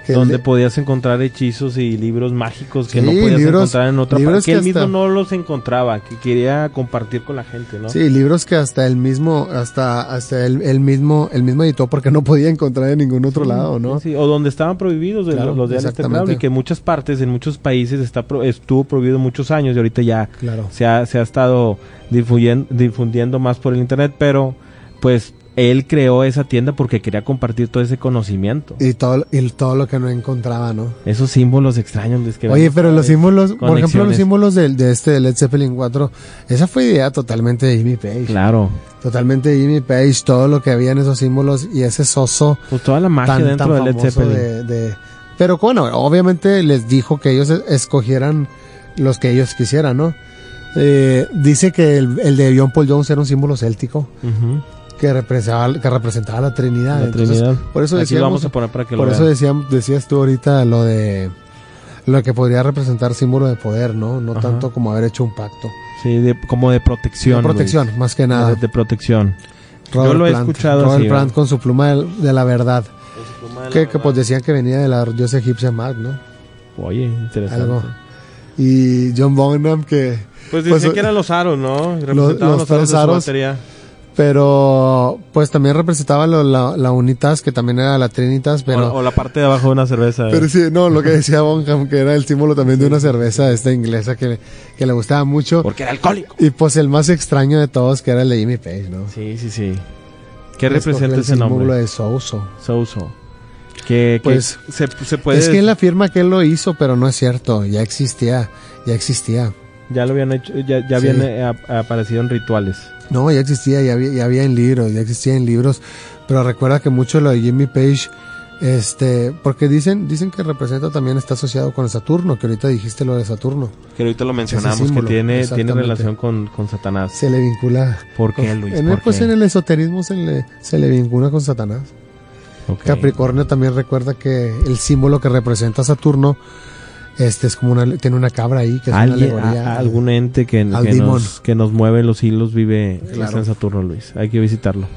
Donde podías encontrar hechizos y libros mágicos que no podías encontrar en otra parte, que él mismo no los encontraba, que quería compartir con la gente, ¿no? Sí, libros que hasta él mismo editó porque no podía encontrar en ningún otro lado, ¿no? Sí, o donde estaban prohibidos, claro, los de Aleister Crowley, que en muchas partes, en muchos países estuvo prohibido muchos años y ahorita ya se ha estado difundiendo más por el internet, pero pues... Él creó esa tienda porque quería compartir todo ese conocimiento. Y todo lo que no encontraba, ¿no? Esos símbolos extraños. Oye, pero los símbolos, por ejemplo, los símbolos de Led Zeppelin 4, esa fue idea totalmente de Jimmy Page. Claro. Totalmente de Jimmy Page, todo lo que había en esos símbolos y ese soso. Pues toda la magia dentro de Led Zeppelin. Pero bueno, obviamente les dijo que ellos escogieran los que ellos quisieran, ¿no? Dice que el de John Paul Jones era un símbolo céltico. Que representaba la Trinidad. Entonces, por eso decíamos, vamos a poner para que lo vean. Por eso decías tú ahorita lo que podría representar símbolo de poder, ¿no? No tanto como haber hecho un pacto. Sí, como de protección. De protección, Luis, más que nada. De protección. Robert Yo lo he Plant, escuchado Robert así, Plant, ¿verdad? Con su pluma de la verdad. Que pues decían que venía de la diosa egipcia Mag, ¿no? Oye, interesante. Algo. Y John Bonham que... Pues decían que eran los aros, ¿no? Representaban los tres aros. Pero pues también representaba la unitas, que también era la trinitas, pero o la parte de abajo de una cerveza. Pero sí, no, lo que decía Bonham, que era el símbolo también de una cerveza esta inglesa que le gustaba mucho. Porque era alcohólico. Y pues el más extraño de todos, que era el de Jimmy Page, ¿no? Sí, sí, sí. ¿Qué representa ese nombre? El símbolo de Souso. Souso. Que pues se puede... Es que él afirma que él lo hizo, pero no es cierto. Ya existía, ya existía. Ya lo habían hecho, ya habían aparecido en rituales. No, ya existía, ya había en libros, ya existía en libros. Pero recuerda que mucho lo de Jimmy Page, porque dicen que representa también, está asociado con Saturno, que ahorita dijiste lo de Saturno. Que ahorita lo mencionamos, símbolo, que tiene relación con Satanás. Se le vincula. ¿Por qué, Luis? En el esoterismo se le vincula con Satanás. Okay. Capricornio también recuerda que el símbolo que representa Saturno, es como tiene una cabra ahí, que es una alegoría. Algún ente que nos mueve los hilos vive, claro, en Saturno, Luis. Hay que visitarlo.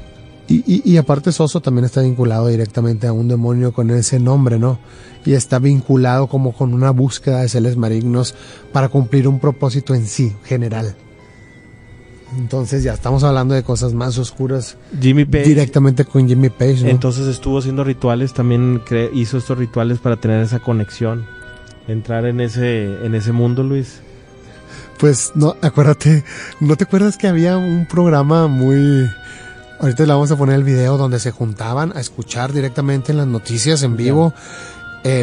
Y aparte Soso también está vinculado directamente a un demonio con ese nombre, ¿no? Y está vinculado como con una búsqueda de seres malignos para cumplir un propósito en sí, general. Entonces ya estamos hablando de cosas más oscuras. Jimmy Page, directamente con Jimmy Page, ¿no? Entonces estuvo haciendo rituales, también hizo estos rituales para tener esa conexión, entrar en ese mundo, Luis. Pues no, acuérdate, ¿no te acuerdas que había un programa muy... Ahorita le vamos a poner el video donde se juntaban a escuchar directamente en las noticias en vivo,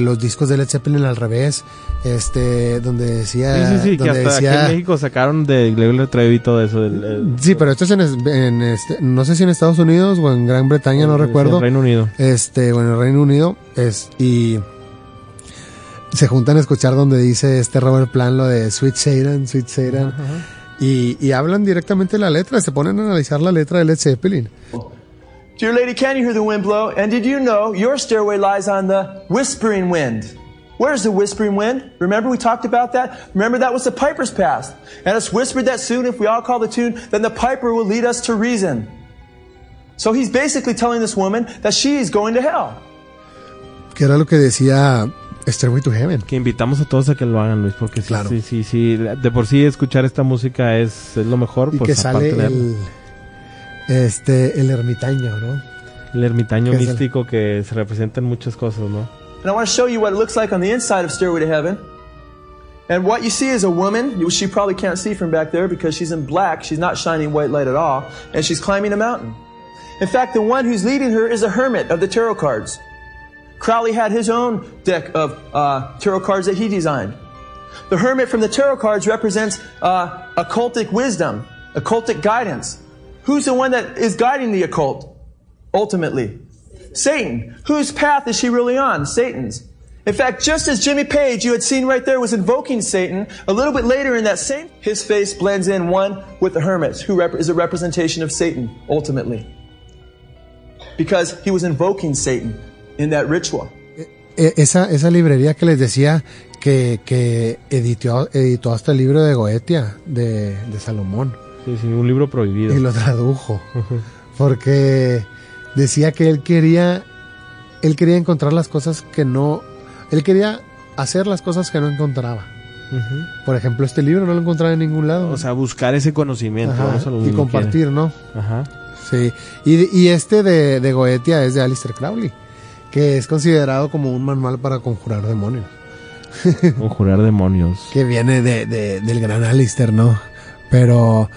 los discos de Led Zeppelin al revés, donde decía... Sí, donde que hasta decía, aquí en México sacaron de Gabriela Carlesi y todo eso. Sí, pero esto es no sé si en Estados Unidos o en Gran Bretaña, no recuerdo. En Reino Unido. Bueno, en Reino Unido, y... se juntan a escuchar donde dice Robert Plant lo de Sweet Satan, Sweet Satan, y hablan directamente la letra, se ponen a analizar la letra de Led Zeppelin. Dear lady, can you hear the wind blow? And did you know your stairway lies on the whispering wind? Where's the whispering wind? Remember we talked about that? Remember that was the piper's past. And it's whispered that soon if we all call the tune, then the piper will lead us to reason. So he's basically telling this woman that she's going to hell. Que era lo que decía Stairway to Heaven. Que invitamos a todos a que lo hagan, Luis, porque sí, claro, sí, de por sí escuchar esta música es lo mejor. Y pues, que sale el ermitaño, ¿no? El ermitaño místico que se representa en muchas cosas, ¿no? And I want to show you what it looks like on the inside of Stairway to Heaven. And what you see is a woman, which she probably can't see from back there because she's in black, she's not shining white light at all, and she's climbing a mountain. In fact, the one who's leading her is a hermit of the tarot cards. Crowley had his own deck of tarot cards that he designed. The hermit from the tarot cards represents occultic wisdom, occultic guidance. Who's the one that is guiding the occult, ultimately? Satan. Whose path is she really on? Satan's. In fact, just as Jimmy Page, you had seen right there, was invoking Satan, a little bit later in that same, his face blends in one with the hermit, who is a representation of Satan, ultimately. Because he was invoking Satan. In that ritual. Esa librería que les decía que editó hasta el libro de Goetia, de Salomón. Sí, un libro prohibido. Y lo tradujo. Porque decía que él quería encontrar las cosas que no... Él quería hacer las cosas que no encontraba. Por ejemplo, este libro no lo encontraba en ningún lado. O sea, buscar ese conocimiento. Ajá, eso y compartir, quiere, ¿no? Ajá. Sí. Y de Goetia es de Aleister Crowley, que es considerado como un manual para conjurar demonios. Conjurar demonios. Que viene del gran Aleister, ¿no? Pero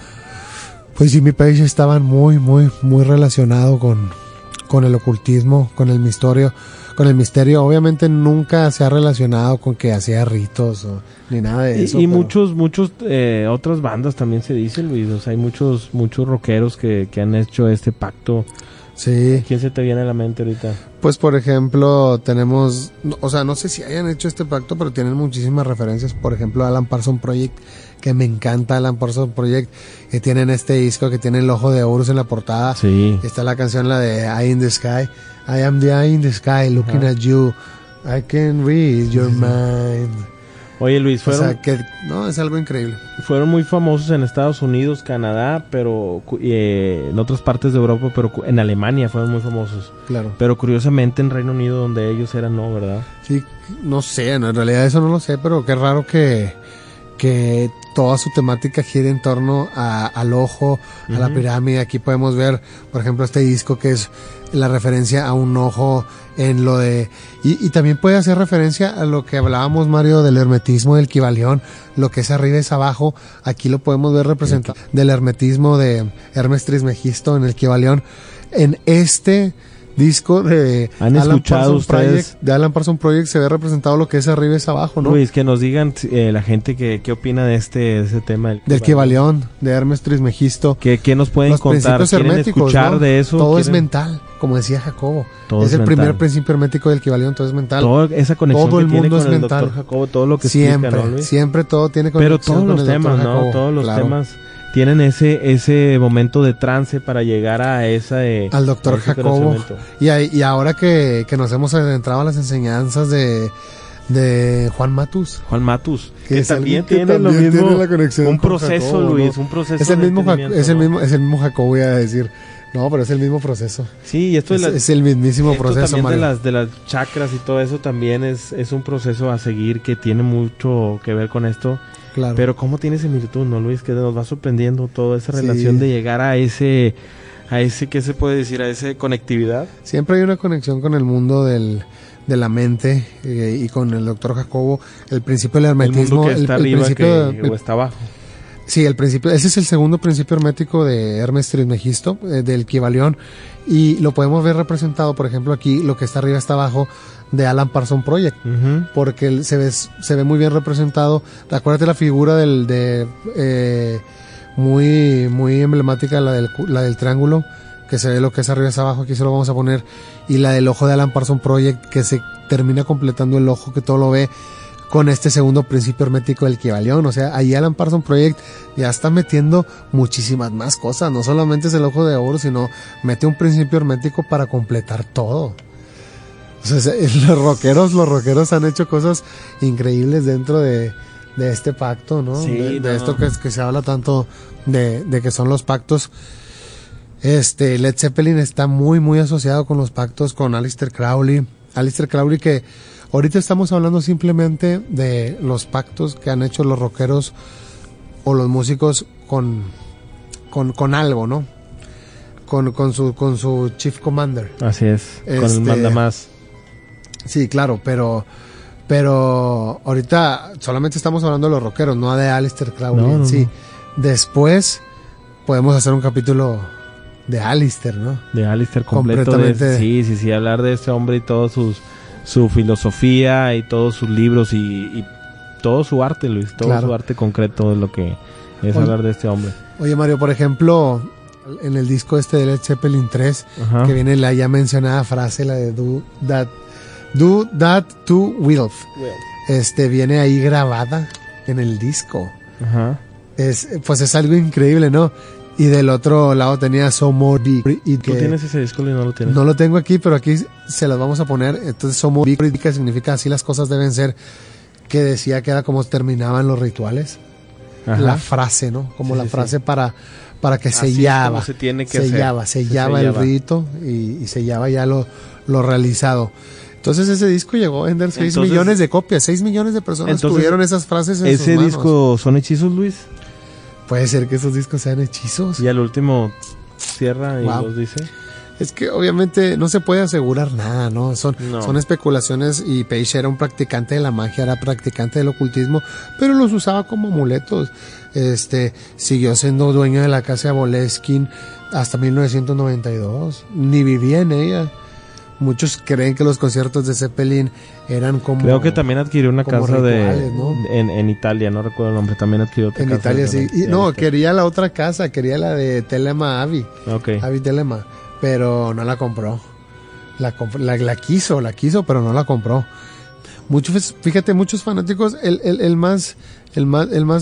pues Jimmy Page estaba muy, muy, muy relacionado con el ocultismo, con el misterio. Obviamente nunca se ha relacionado con que hacía ritos ni nada de eso. Y pero... muchos otras bandas también se dicen, Luis. O sea, hay muchos rockeros que han hecho este pacto. Sí. ¿Quién se te viene a la mente ahorita? Pues por ejemplo tenemos, o sea, no sé si hayan hecho este pacto, pero tienen muchísimas referencias. Por ejemplo, Alan Parsons Project, que me encanta Alan Parsons Project, que tienen este disco que tiene el ojo de Horus en la portada. Sí. Está la canción, la de Eye in the Sky. I am the eye in the sky looking at you. I can read your mind. Oye, Luis, fueron... O sea, que no, es algo increíble. Fueron muy famosos en Estados Unidos, Canadá, pero en otras partes de Europa, pero en Alemania fueron muy famosos. Claro. Pero curiosamente en Reino Unido, donde ellos eran, no, ¿verdad? Sí, no sé, en realidad eso no lo sé, pero qué raro que que toda su temática gira en torno al ojo, a la pirámide. Aquí podemos ver, por ejemplo, este disco que es la referencia a un ojo en lo de... Y también puede hacer referencia a lo que hablábamos, Mario, del hermetismo del Kybalión, lo que es arriba es abajo. Aquí lo podemos ver representado del hermetismo de Hermes Trismegisto en el Kybalión. En este disco de Alan Parsons Project, se ve representado lo que es arriba es abajo, ¿no? Luis, que nos digan la gente qué opina de ese tema del Kybalión, de Hermes Trismegisto. ¿Qué nos pueden contar? ¿Quieren escuchar, ¿no?, de eso? Todo es mental, como decía Jacobo. Todo es el mental. Primer principio hermético del Kybalión, todo es mental. Toda esa conexión todo el mundo tiene con el mental. Doctor Jacobo, todo lo que siempre explica, ¿no, Luis? Siempre todo tiene conexión. Pero todos los temas, ¿no? Jacobo, todos los temas tienen ese momento de trance para llegar a al doctor Jacobo. Y ahora que nos hemos adentrado a las enseñanzas de Juan Matus. Juan Matus, que también tiene lo mismo, la conexión un proceso, Jacobo, ¿no? Luis, un proceso. Es el mismo Jacobo, voy a decir. No, pero es el mismo proceso. Sí, esto es el mismísimo proceso, Mario. De las chakras y todo eso también es un proceso a seguir que tiene mucho que ver con esto. Claro. Pero cómo tiene similitud, ¿no, Luis? Que nos va sorprendiendo toda esa relación de llegar a ese, ¿qué se puede decir? A esa conectividad. Siempre hay una conexión con el mundo de la mente y con el doctor Jacobo. El principio del hermetismo. El mundo que está arriba o está abajo. Sí, ese es el segundo principio hermético de Hermes Trismegisto, del Kybalión, y lo podemos ver representado, por ejemplo, aquí, lo que está arriba está abajo, de Alan Parsons Project, porque se ve muy bien representado. Acuérdate la figura muy, muy emblemática, la del triángulo, que se ve lo que es arriba es abajo, aquí se lo vamos a poner, y la del ojo de Alan Parsons Project, que se termina completando el ojo, que todo lo ve, con este segundo principio hermético del Kybalión. O sea, ahí Alan Parsons Project ya está metiendo muchísimas más cosas, no solamente es el ojo de oro, sino mete un principio hermético para completar todo. O sea, los rockeros han hecho cosas increíbles dentro de este pacto, ¿no? Sí, de esto que se habla tanto de que son los pactos. Led Zeppelin está muy, muy asociado con los pactos, con Aleister Crowley. Aleister Crowley, que ahorita estamos hablando simplemente de los pactos que han hecho los rockeros o los músicos con algo, ¿no? Con su chief commander. Así es, con el mandamás. Sí, claro, pero ahorita solamente estamos hablando de los rockeros, no de Aleister Crowley. No, sí. No. Después podemos hacer un capítulo de Aleister, ¿no? De Aleister completo. Completamente. Sí, hablar de este hombre y todo su filosofía y todos sus libros y todo su arte, Luis, todo su arte concreto es lo que es hablar de este hombre. Oye, Mario, por ejemplo, en el disco de Led Zeppelin 3, que viene la ya mencionada frase, la de do that to Wilf. Viene ahí grabada en el disco. Ajá. Pues es algo increíble, ¿no? Y del otro lado tenía Somodi. ¿Tú tienes ese disco y no lo tienes? No lo tengo aquí, pero aquí se los vamos a poner. Entonces Somodi, que significa así las cosas deben ser, que decía que era como terminaban los rituales. Ajá. La frase, ¿no? Como la frase para que así sellaba. Se tiene que sellaba el rito y sellaba ya lo realizado. Entonces ese disco llegó a vender 6 millones de copias. 6 millones de personas tuvieron esas frases en sus manos. ¿Ese disco son hechizos, Luis? Puede ser que esos discos sean hechizos. Y al último cierra y los dice. Es que obviamente no se puede asegurar nada, ¿no? Son especulaciones, y Page era un practicante de la magia, era practicante del ocultismo, pero los usaba como amuletos. Siguió siendo dueño de la casa de Boleskine hasta 1992. Ni vivía en ella. Muchos creen que los conciertos de Zeppelin eran como... Creo que también adquirió una casa rituales, ¿no? En Italia, no recuerdo el nombre, también adquirió otra casa. Italia, sí. Quería la otra casa, quería la de Thelema, Avi. Okay. Avi Thelema, pero no la compró. La quiso, pero no la compró. Muchos fanáticos, el más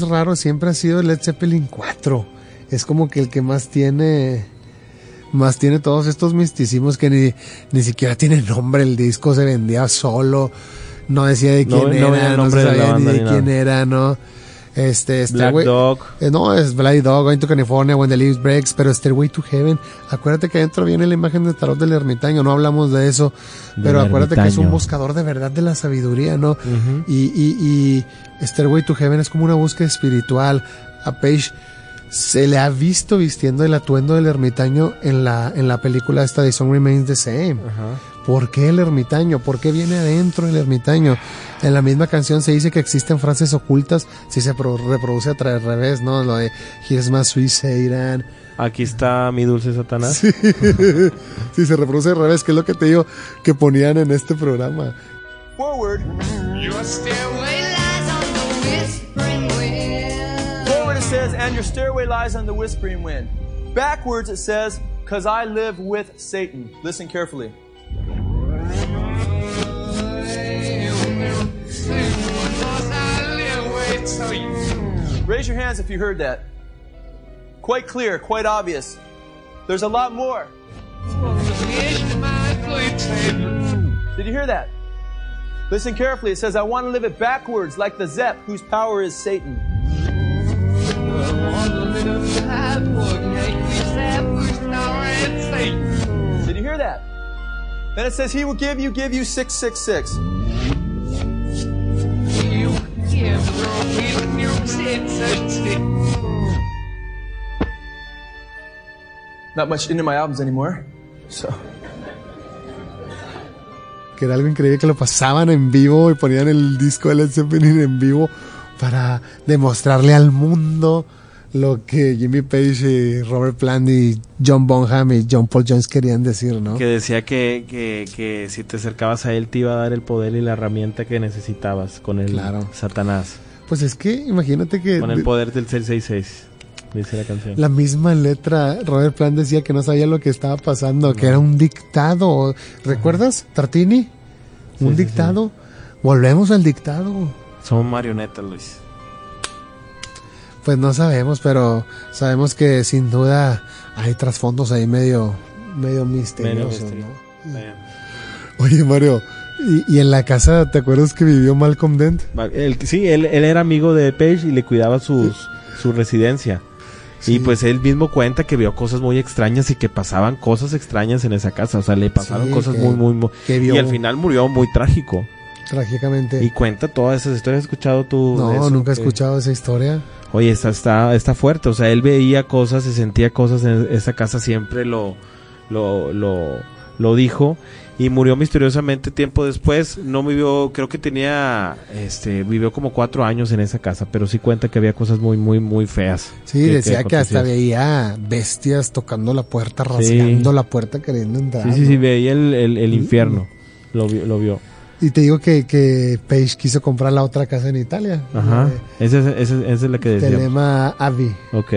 raro siempre ha sido Led Zeppelin 4. Es como que el que más tiene... todos estos misticismos que ni siquiera tiene nombre. El disco se vendía solo, no decía de quién era, no sabía ni de quién era, ¿no? Black Dog. No, es Black Dog, Going to California, When the Leaves Breaks, pero Stairway to Heaven. Acuérdate que adentro viene la imagen del tarot del ermitaño, no hablamos de eso, pero acuérdate que es un buscador de verdad de la sabiduría, ¿no? Uh-huh. Y Stairway to Heaven es como una búsqueda espiritual. A Page se le ha visto vistiendo el atuendo del ermitaño en la película esta de Song Remains the Same. Ajá. ¿Por qué el ermitaño? ¿Por qué viene adentro el ermitaño? En la misma canción se dice que existen frases ocultas si se reproduce al revés, ¿no? Lo de Here's my sweet Satan, aquí está mi dulce Satanás. Sí. Si se reproduce al revés, que es lo que te digo que ponían en este programa. Forward, your stairway lies on the whispering wind. It says, and your stairway lies on the whispering wind. Backwards it says, because I live with Satan. Listen carefully. Raise your hands if you heard that. Quite clear, quite obvious. There's a lot more. Did you hear that? Listen carefully. It says, I want to live it backwards like the Zepp, whose power is Satan. Did you hear that? Then it says, he will give you 666. Not much into my albums anymore, so... Que era algo increíble que lo pasaban en vivo y ponían el disco de Led Zeppelin en vivo para demostrarle al mundo lo que Jimmy Page y Robert Plant y John Bonham y John Paul Jones querían decir, ¿no? Que decía que si te acercabas a él te iba a dar el poder y la herramienta que necesitabas con el Satanás. Pues es que imagínate que... Con el poder del 666, dice la canción. La misma letra, Robert Plant decía que no sabía lo que estaba pasando, que era un dictado. ¿Recuerdas, Tartini? Un dictado. Sí. Volvemos al dictado. Somos marionetas, Luis. Pues no sabemos, pero sabemos que sin duda hay trasfondos ahí medio misteriosos, ¿no? Oye, Mario, ¿y en la casa te acuerdas que vivió Malcolm Dent? Sí, él era amigo de Page y le cuidaba su residencia. Sí. Y pues él mismo cuenta que vio cosas muy extrañas y que pasaban cosas extrañas en esa casa. O sea, le pasaron cosas muy... Y al final murió muy trágico. Trágicamente. Y cuenta todas esas historias. ¿Has escuchado tú? No, eso, nunca he escuchado esa historia. Oye, está fuerte. O sea, él veía cosas, se sentía cosas en esa casa. Siempre lo dijo. Y murió misteriosamente tiempo después. No vivió, creo que tenía... vivió como 4 años en esa casa. Pero sí cuenta que había cosas muy, muy, muy feas. Sí, decía que hasta veía bestias tocando la puerta, rasgando la puerta, queriendo entrar. Sí, sí, veía el infierno. Lo vio. Y te digo que Page quiso comprar la otra casa en Italia. Ajá. Esa es la que decía. Thelema Abbey. Ok.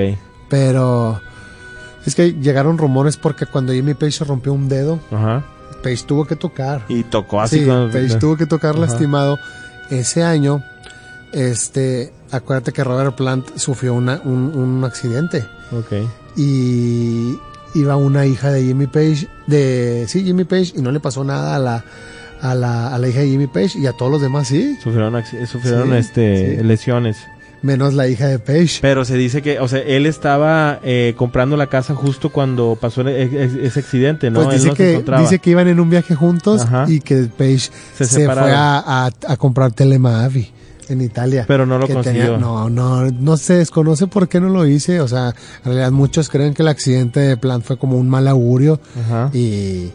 Pero es que llegaron rumores porque cuando Jimmy Page se rompió un dedo, ajá, Page tuvo que tocar. Y tocó así. Sí, Page tuvo que tocar, ajá, lastimado. Ese año, acuérdate que Robert Plant sufrió un accidente. Ok. Y iba una hija de Jimmy Page, Jimmy Page, y no le pasó nada a la hija de Jimmy Page, y a todos los demás sí sufrieron lesiones, menos la hija de Page. Pero se dice que, o sea, él estaba comprando la casa justo cuando pasó ese accidente, ¿no? Pues dice que iban en un viaje juntos. Ajá. Y que Page se fue a comprar Thelema Abbey en Italia, pero no lo consiguió. No se desconoce por qué no lo hice. O sea, en realidad muchos creen que el accidente de Plant fue como un mal augurio. Ajá. Y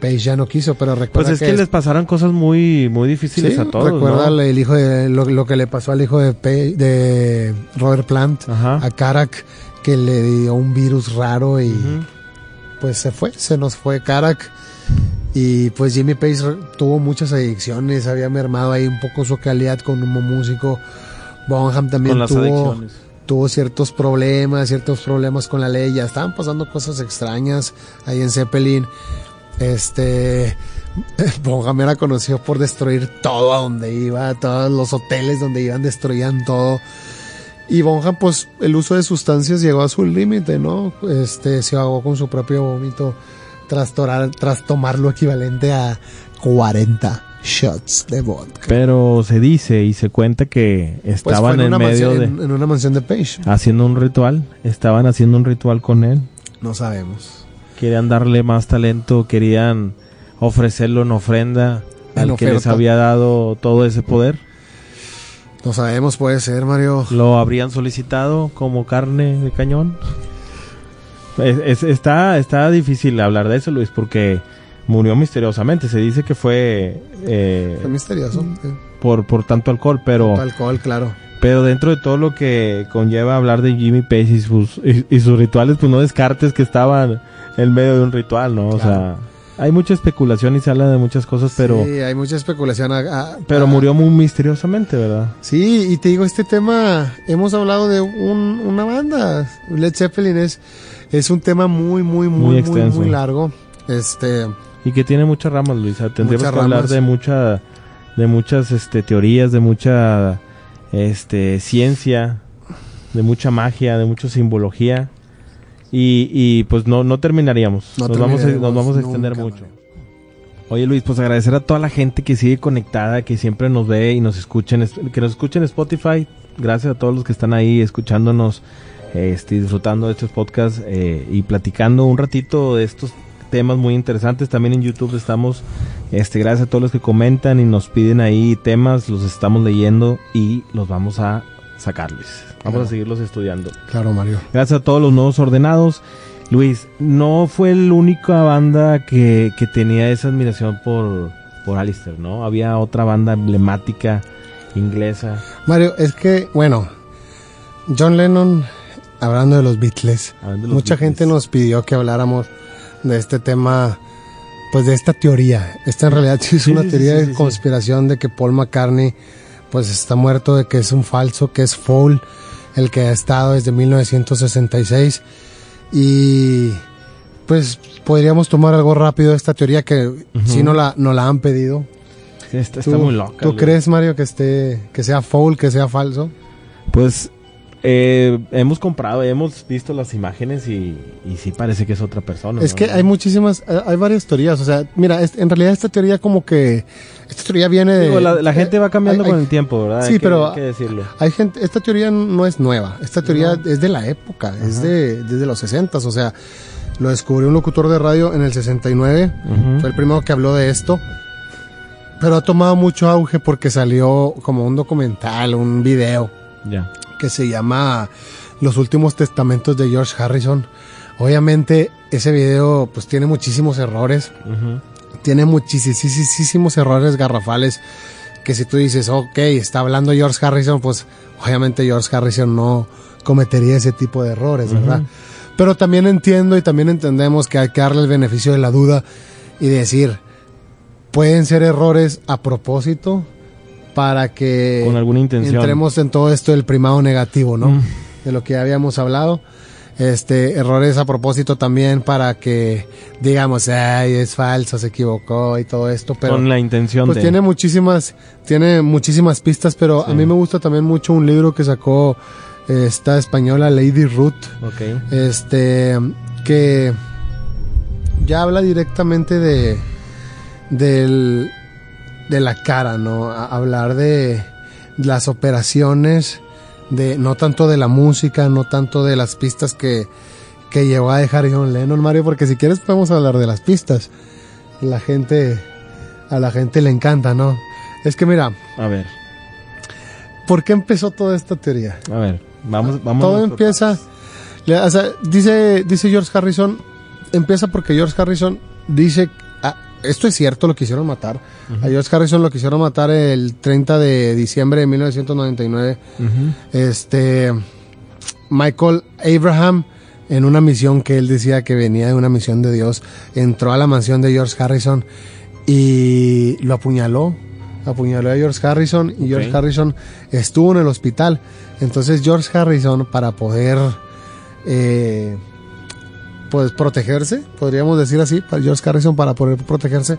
Page ya no quiso, pero recuerda. Pues es que les pasaron cosas muy, muy difíciles, sí, a todos. Recuerda, ¿no? El hijo de lo que le pasó al hijo de Page, de Robert Plant. Ajá. A Karak, que le dio un virus raro y pues se nos fue Karak. Y pues Jimmy Page tuvo muchas adicciones, había mermado ahí un poco su calidad como músico. Bonham también tuvo ciertos problemas con la ley. Ya estaban pasando cosas extrañas ahí en Zeppelin. Bonham era conocido por destruir todo a donde iba, todos los hoteles donde iban destruían todo. Y Bonham, pues el uso de sustancias llegó a su límite, ¿no? Se ahogó con su propio vómito tras tomar lo equivalente a 40 shots de vodka. Pero se dice y se cuenta que estaban en medio de... en una mansión de Page. Haciendo un ritual. Estaban haciendo un ritual con él. No sabemos. Querían darle más talento, querían ofrecerlo en ofrenda al que les había dado todo ese poder. No sabemos, puede ser, Mario. ¿Lo habrían solicitado como carne de cañón? Está difícil hablar de eso, Luis, porque murió misteriosamente. Se dice que fue misterioso. Por tanto alcohol, pero... Tanto alcohol, claro. Pero dentro de todo lo que conlleva hablar de Jimmy Page y sus rituales, pues no descartes que estaban en medio de un ritual, ¿no? Claro. O sea, hay mucha especulación y se habla de muchas cosas, pero... Sí, hay mucha especulación. Pero murió muy misteriosamente, ¿verdad? Sí, y te digo, este tema... Hemos hablado de una banda. Led Zeppelin es un tema muy largo. Y que tiene muchas ramas, Luis. Tendríamos que hablar de muchas teorías, de mucha... ciencia, de mucha magia, de mucha simbología y pues no terminaríamos. Nos vamos a extender mucho. Oye, Luis, pues agradecer a toda la gente que sigue conectada, que siempre nos ve y nos escuchen, que nos escuchen en Spotify. Gracias a todos los que están ahí escuchándonos, disfrutando de estos podcasts y platicando un ratito de estos temas muy interesantes. También en YouTube estamos, gracias a todos los que comentan y nos piden ahí temas, los estamos leyendo y los vamos a sacar, Luis. Vamos a seguirlos estudiando. Claro, Mario. Gracias a todos los nuevos ordenados. Luis, no fue la única banda que tenía esa admiración por Aleister, ¿no? Había otra banda emblemática inglesa. Mario, es que, bueno, John Lennon, hablando de los Beatles, gente nos pidió que habláramos de este tema, pues de esta teoría. Esta en realidad sí es una teoría de conspiración de que Paul McCartney pues está muerto, de que es un falso, que es Foul, el que ha estado desde 1966. Y pues podríamos tomar algo rápido de esta teoría que si no la han pedido. Sí, está muy loca. ¿Tú crees, Mario, que sea Foul, que sea falso? Pues hemos comprado, hemos visto las imágenes y sí parece que es otra persona. Es, ¿no?, que hay muchísimas, hay varias teorías. O sea, mira, en realidad esta teoría como que... Esta teoría viene de... Digo, la gente va cambiando con el tiempo, ¿verdad? Sí, pero hay que decirlo. Hay gente, esta teoría no es nueva. Esta teoría es de la época, es desde los 60s. O sea, lo descubrió un locutor de radio en el 69. Fue el primero que habló de esto. Pero ha tomado mucho auge porque salió como un documental, un video. Ya. Que se llama Los Últimos Testamentos de George Harrison. Obviamente ese video pues tiene muchísimos errores, tiene muchísimos errores garrafales, que si tú dices, ok, está hablando George Harrison, pues obviamente George Harrison no cometería ese tipo de errores, ¿verdad? Pero también entiendo y también entendemos que hay que darle el beneficio de la duda y decir, pueden ser errores a propósito, para que con alguna intención entremos en todo esto del primado negativo, ¿no? De lo que habíamos hablado. Errores a propósito también para que digamos, ay, es falso, se equivocó y todo esto, pero con la intención pues de... tiene muchísimas pistas, pero sí. A mí me gusta también mucho un libro que sacó esta española Lady Ruth, que ya habla directamente de la cara, ¿no? Hablar de las operaciones, de no tanto de la música, no tanto de las pistas que llevó a dejar John Lennon, Mario, porque si quieres podemos hablar de las pistas. A la gente le encanta, ¿no? Es que mira, a ver, ¿por qué empezó toda esta teoría? A ver, vamos. Todo empieza, o sea, dice George Harrison, empieza porque George Harrison dice, esto es cierto, lo quisieron matar. A George Harrison lo quisieron matar el 30 de diciembre de 1999. Michael Abraham, en una misión que él decía que venía de una misión de Dios, entró a la mansión de George Harrison y lo apuñaló. Apuñaló a George Harrison y George Harrison estuvo en el hospital. Entonces George Harrison, para poder... pues protegerse, podríamos decir así, para George Harrison, para poder protegerse,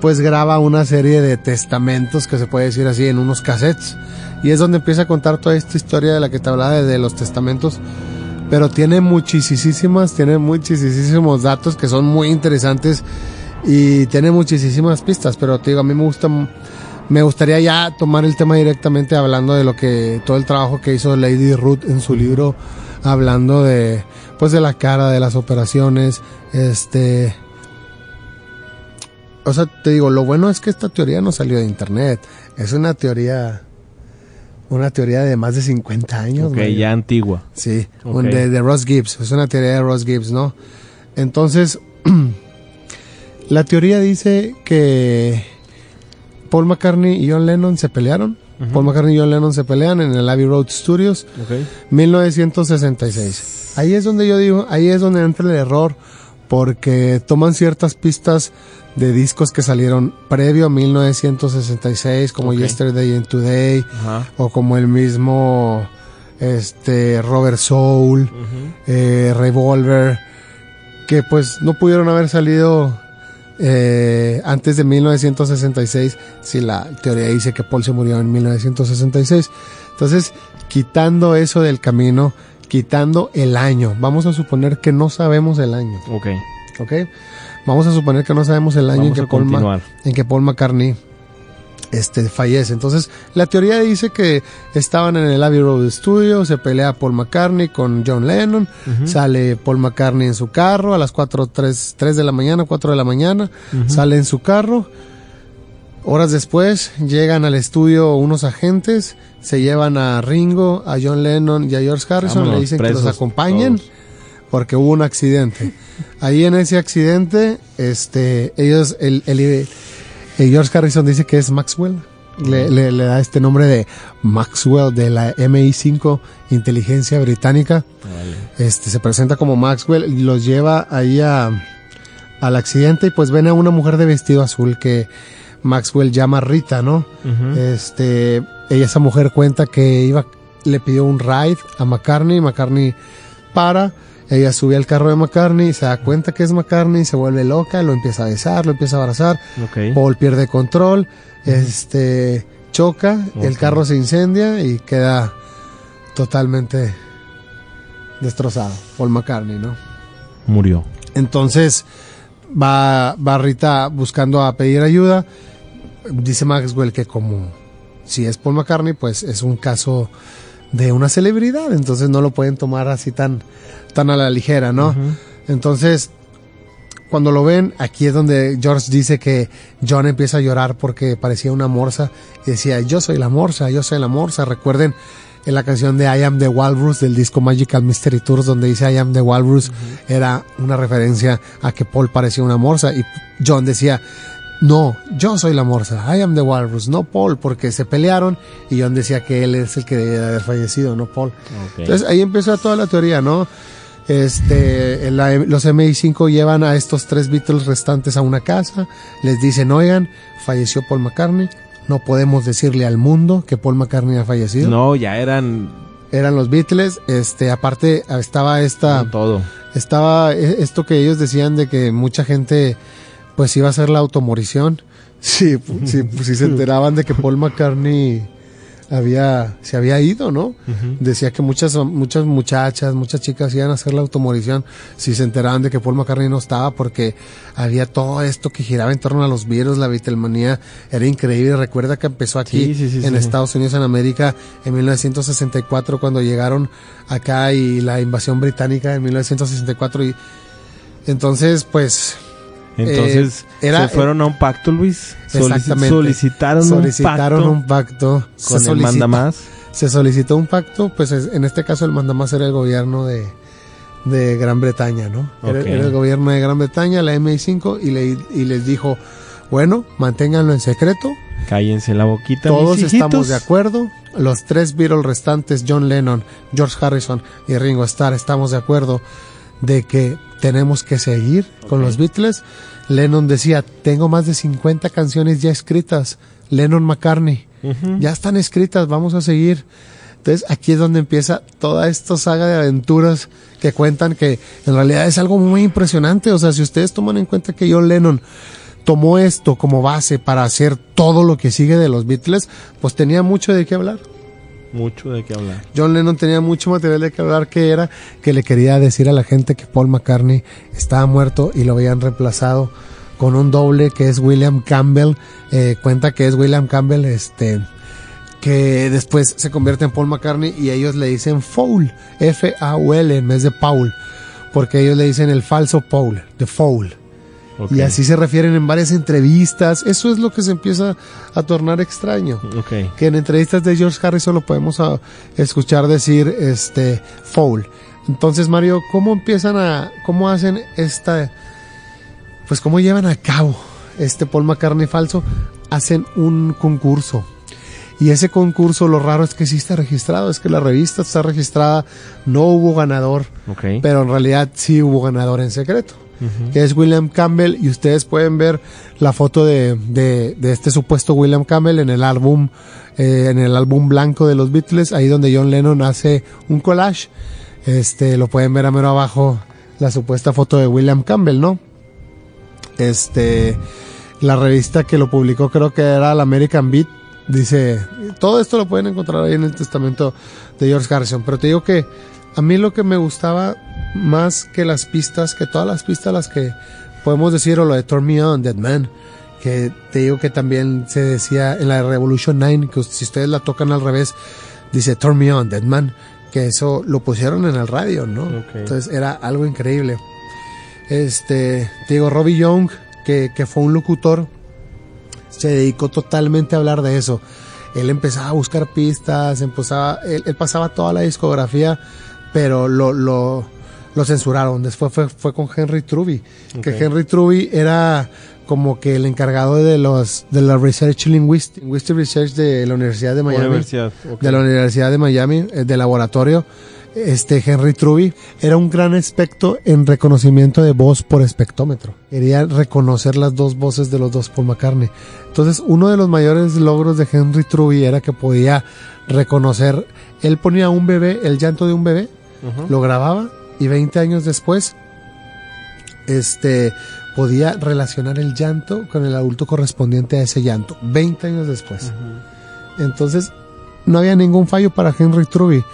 pues graba una serie de testamentos, que se puede decir así, en unos cassettes, y es donde empieza a contar toda esta historia de la que te hablaba de los testamentos, pero tiene muchísimos datos que son muy interesantes y tiene muchísimas pistas, pero te digo, a mí me gustaría ya tomar el tema directamente hablando de lo que, todo el trabajo que hizo Lady Ruth en su libro, hablando de, pues, de la cara, de las operaciones, o sea, te digo, lo bueno es que esta teoría no salió de internet, es una teoría de más de 50 años. Ok, man, ya antigua. Sí, okay. de Ross Gibbs, es una teoría de Ross Gibbs, ¿no? Entonces, la teoría dice que Paul McCartney y John Lennon se pelearon. Uh-huh. Paul McCartney y John Lennon se pelean en el Abbey Road Studios, okay, 1966. Ahí es donde yo digo, ahí es donde entra el error, porque toman ciertas pistas de discos que salieron previo a 1966, como okay, Yesterday and Today, uh-huh, o como el mismo Rubber Soul, uh-huh, Revolver, que pues no pudieron haber salido antes de 1966 si la teoría dice que Paul se murió en 1966. Entonces, quitando eso del camino, quitando el año, vamos a suponer que no sabemos el año. Ok. Vamos a suponer que no sabemos el año en que Paul McCartney fallece. Entonces, la teoría dice que estaban en el Abbey Road Studio, se pelea Paul McCartney con John Lennon, uh-huh, sale Paul McCartney en su carro a las 4 de la mañana, uh-huh, sale en su carro. Horas después llegan al estudio unos agentes, se llevan a Ringo, a John Lennon y a George Harrison, le dicen que los acompañen todos, porque hubo un accidente. Ahí en ese accidente, ellos, George Harrison dice que es Maxwell, le da este nombre de Maxwell, de la MI5, Inteligencia Británica. Vale. Se presenta como Maxwell y los lleva ahí al accidente, y pues ven a una mujer de vestido azul que Maxwell llama Rita, ¿no? Uh-huh. Esa mujer cuenta que le pidió un ride a McCartney para... Ella sube al carro de McCartney, se da cuenta que es McCartney, se vuelve loca, lo empieza a besar, lo empieza a abrazar. Okay. Paul pierde control, uh-huh, choca, okay, el carro se incendia y queda totalmente destrozado. Paul McCartney, ¿no? Murió. Entonces va Rita buscando a pedir ayuda. Dice Maxwell que como si es Paul McCartney, pues es un caso de una celebridad, entonces no lo pueden tomar así tan a la ligera, ¿no? Uh-huh. Entonces, cuando lo ven, aquí es donde George dice que John empieza a llorar porque parecía una morsa, y decía, yo soy la morsa. Recuerden en la canción de I Am the Walrus del disco Magical Mystery Tours, donde dice I Am the Walrus, uh-huh, era una referencia a que Paul parecía una morsa, y John decía, no, yo soy la morsa, I am the walrus, no Paul, porque se pelearon y John decía que él es el que debía de haber fallecido, no Paul. Okay. Entonces ahí empezó toda la teoría, ¿no? Los MI5 llevan a estos 3 Beatles restantes a una casa, les dicen, oigan, falleció Paul McCartney, no podemos decirle al mundo que Paul McCartney ha fallecido. No, ya eran los Beatles, aparte estaba estaba esto que ellos decían de que mucha gente pues iba a ser la automorición. Sí, se enteraban de que Paul McCartney se había ido, ¿no? Uh-huh. Decía que muchas chicas iban a hacer la automorición si se enteraban de que Paul McCartney no estaba, porque había todo esto que giraba en torno a los virus, la Beatlemanía era increíble. Recuerda que empezó aquí en Estados Unidos, en América, en 1964, cuando llegaron acá, y la invasión británica en 1964, y entonces pues... Entonces, se fueron a un pacto, Luis. Exactamente. Solicitaron un pacto con el mandamás. Se solicitó un pacto, pues en este caso el mandamás era el gobierno de Gran Bretaña, ¿no? Okay. Era el gobierno de Gran Bretaña, la MI5, y les dijo, bueno, manténganlo en secreto. Cállense la boquita, todos mis hijitos. Estamos de acuerdo. Los 3 Beatles restantes, John Lennon, George Harrison y Ringo Starr, estamos de acuerdo de que tenemos que seguir con los Beatles. Lennon decía, tengo más de 50 canciones ya escritas, Lennon McCartney, uh-huh, ya están escritas, vamos a seguir. Entonces aquí es donde empieza toda esta saga de aventuras que cuentan, que en realidad es algo muy impresionante. O sea, si ustedes toman en cuenta que John Lennon tomó esto como base para hacer todo lo que sigue de los Beatles, pues tenía mucho de qué hablar. John Lennon tenía mucho material de que hablar, que era que le quería decir a la gente que Paul McCartney estaba muerto y lo habían reemplazado con un doble que es William Campbell. Cuenta que es William Campbell, que después se convierte en Paul McCartney, y ellos le dicen Foul, F-A-U-L, en vez de Paul, porque ellos le dicen el falso Paul, The Foul. Okay. Y así se refieren en varias entrevistas. Eso es lo que se empieza a tornar extraño. Okay. Que en entrevistas de George Harrison lo podemos escuchar decir Foul. Entonces, Mario, ¿cómo hacen esta? Pues cómo llevan a cabo este Paul McCartney falso. Hacen un concurso. Y ese concurso, lo raro es que sí está registrado, es que la revista está registrada, no hubo ganador, okay, pero en realidad sí hubo ganador en secreto, que es William Campbell, y ustedes pueden ver la foto de este supuesto William Campbell en el álbum blanco de los Beatles, ahí donde John Lennon hace un collage, lo pueden ver a mero abajo, la supuesta foto de William Campbell, ¿no? La revista que lo publicó creo que era el American Beat. Dice, todo esto lo pueden encontrar ahí en el testamento de George Harrison. Pero te digo que a mí lo que me gustaba más que las pistas, que todas las pistas las que podemos decir, o lo de Turn Me On, Dead Man, que te digo que también se decía en la Revolution 9, que si ustedes la tocan al revés, dice Turn Me On, Dead Man, que eso lo pusieron en el radio, ¿no? Okay. Entonces era algo increíble. Te digo, Robbie Young, que fue un locutor, se dedicó totalmente a hablar de eso. Él empezaba a buscar pistas, él pasaba toda la discografía, pero lo censuraron. Después fue con Henry Truby, okay, que Henry Truby era como que el encargado de la Research Linguistic Research de la Universidad de Miami, okay, de la Universidad de Miami, del laboratorio. Henry Truby era un gran experto en reconocimiento de voz por espectrómetro. Quería reconocer las dos voces de los dos Paul McCartney. Entonces, uno de los mayores logros de Henry Truby era que podía reconocer. Él ponía un bebé, el llanto de un bebé, lo grababa, y 20 años después podía relacionar el llanto con el adulto correspondiente a ese llanto. 20 años después. Entonces, no había ningún fallo para Henry Truby.